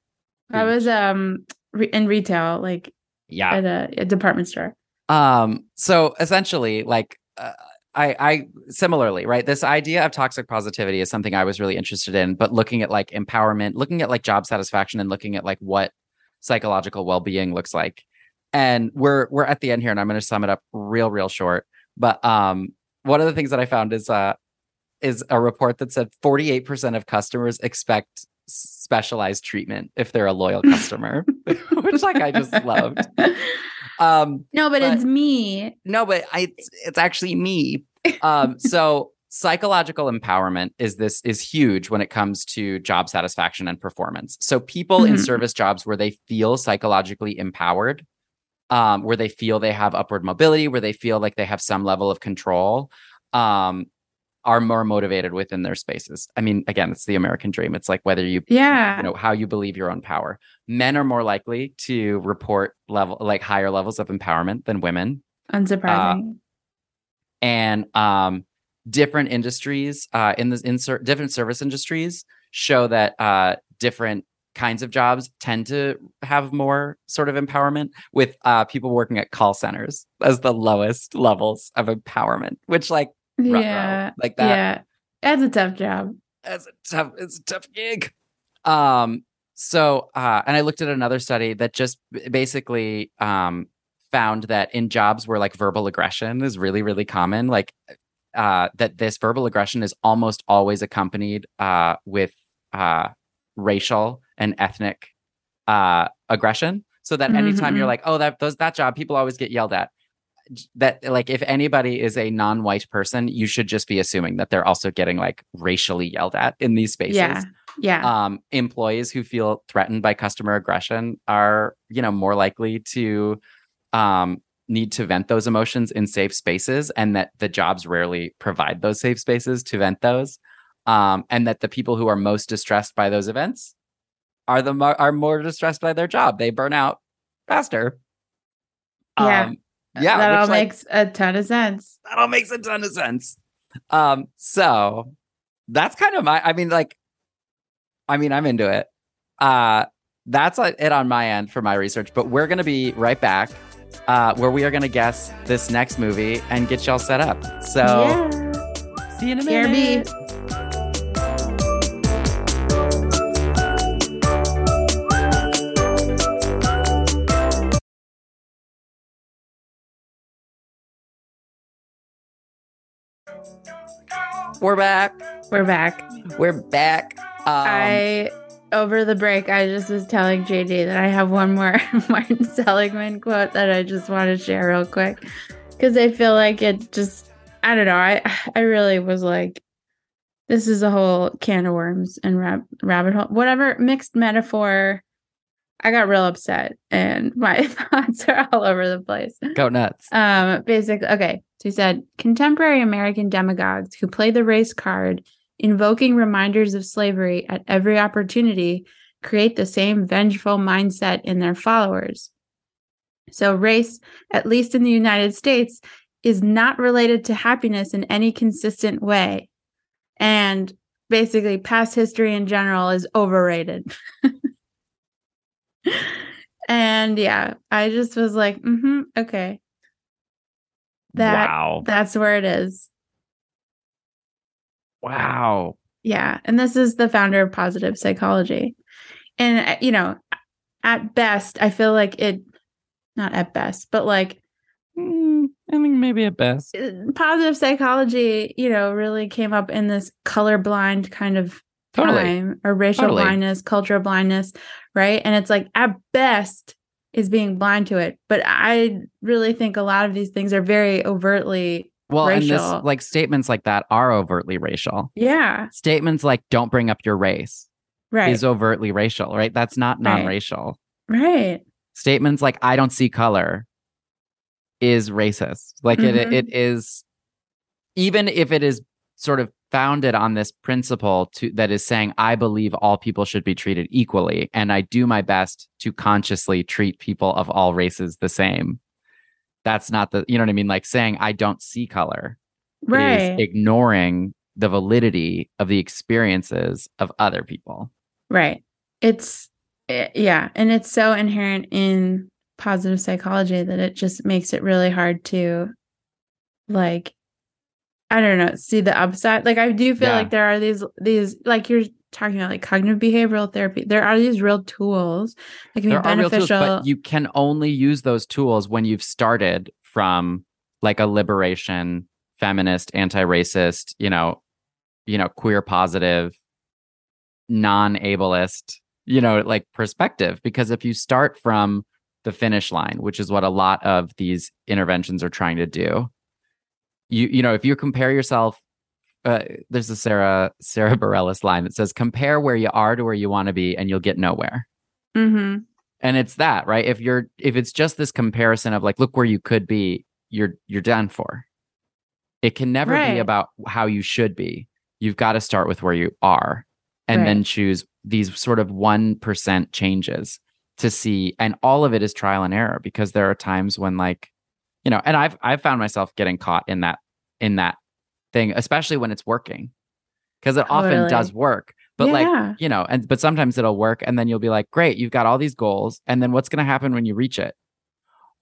Beach. I was um re- in retail, like yeah. at a, a department store. Um. So essentially, like uh, I, I similarly, right? This idea of toxic positivity is something I was really interested in, but looking at like empowerment, looking at like job satisfaction and looking at like what psychological well-being looks like. And we're we're at the end here, and I'm going to sum it up real, real short. But um, one of the things that I found is uh, is a report that said forty-eight percent of customers expect specialized treatment if they're a loyal customer, which like I just loved. Um, no, but, but it's me. No, but I, it's, it's actually me. Um, so psychological empowerment is this is huge when it comes to job satisfaction and performance. So people mm-hmm. in service jobs where they feel psychologically empowered. Um, where they feel they have upward mobility, where they feel like they have some level of control, um, are more motivated within their spaces. I mean, again, it's the American dream. It's like whether you, yeah. you know, how you believe your own power. Men are more likely to report level, like higher levels of empowerment than women. Unsurprising. Uh, and um, different industries uh, in the in ser- different service industries show that uh, different kinds of jobs tend to have more sort of empowerment, with uh, people working at call centers as the lowest levels of empowerment, which like, yeah, like that. Yeah, that's a tough job. That's a tough, it's a tough gig. Um, so, uh, and I looked at another study that just basically um, found that in jobs where like verbal aggression is really, really common, like uh, that this verbal aggression is almost always accompanied uh, with uh, racial and ethnic uh, aggression. So that anytime mm-hmm. you're like, oh, that those that job, people always get yelled at. That like, if anybody is a non-white person, you should just be assuming that they're also getting like racially yelled at in these spaces. Yeah, yeah. Um, employees who feel threatened by customer aggression are, you know, more likely to um, need to vent those emotions in safe spaces, and that the jobs rarely provide those safe spaces to vent those. Um, and that the people who are most distressed by those events are the mo- are more distressed by their job. They burn out faster. Yeah, um, yeah. That which, all like, makes a ton of sense. That all makes a ton of sense. Um, so that's kind of my. I mean, like, I mean, I'm into it. Uh, that's it on my end for my research. But we're gonna be right back, uh, where we are gonna guess this next movie and get y'all set up. So yeah. See you in a minute. We're back. We're back. We're back. Um, I over the break, I just was telling J D that I have one more Martin Seligman quote that I just want to share real quick because I feel like it just, I don't know. I I really was like, this is a whole can of worms and rab- rabbit hole, whatever, mixed metaphor. I got real upset and my thoughts are all over the place. Go nuts. Um, basically, okay. So he said, contemporary American demagogues who play the race card, invoking reminders of slavery at every opportunity, create the same vengeful mindset in their followers. So race, at least in the United States, is not related to happiness in any consistent way. And basically, past history in general is overrated. And yeah, I just was like, mm-hmm, okay. That, wow. That's where it is. Wow. Yeah. And this is the founder of positive psychology. And, you know, at best, I feel like it, not at best, but like, mm, I think maybe at best. Positive psychology, you know, really came up in this colorblind kind of totally. time or racial totally. blindness, cultural blindness, right? And it's like, at best, is being blind to it. But I really think a lot of these things are very overtly well, racial. And this, like statements like that are overtly racial. Yeah. Statements like, don't bring up your race right. is overtly racial, right? That's not non-racial. Right. right. Statements like, I don't see color is racist. Like mm-hmm. it, it is, even if it is sort of founded on this principle to that is saying, I believe all people should be treated equally, and I do my best to consciously treat people of all races the same. That's not the, you know what I mean? Like saying, I don't see color right. is ignoring the validity of the experiences of other people. Right. It's, it, yeah. And it's so inherent in positive psychology that it just makes it really hard to like, I don't know, see the upside. Like I do feel yeah. like there are these, these like you're talking about like cognitive behavioral therapy. There are these real tools that can there be beneficial. Tools, but you can only use those tools when you've started from like a liberation, feminist, anti-racist, you know, you know, queer positive, non-ableist, you know, like perspective. Because if you start from the finish line, which is what a lot of these interventions are trying to do, You you know, if you compare yourself, uh, there's a Sarah Sarah Bareilles line that says, compare where you are to where you want to be and you'll get nowhere. Mm-hmm. And it's that, right? If you're if it's just this comparison of like, look where you could be, you're you're done for. It can never right. be about how you should be. You've got to start with where you are and right. then choose these sort of one percent changes to see. And all of it is trial and error, because there are times when like, you know, and I've I've found myself getting caught in that in that thing, especially when it's working, because it often Totally. does work. But yeah. like, you know, and but sometimes it'll work, and then you'll be like, great, you've got all these goals, and then what's going to happen when you reach it?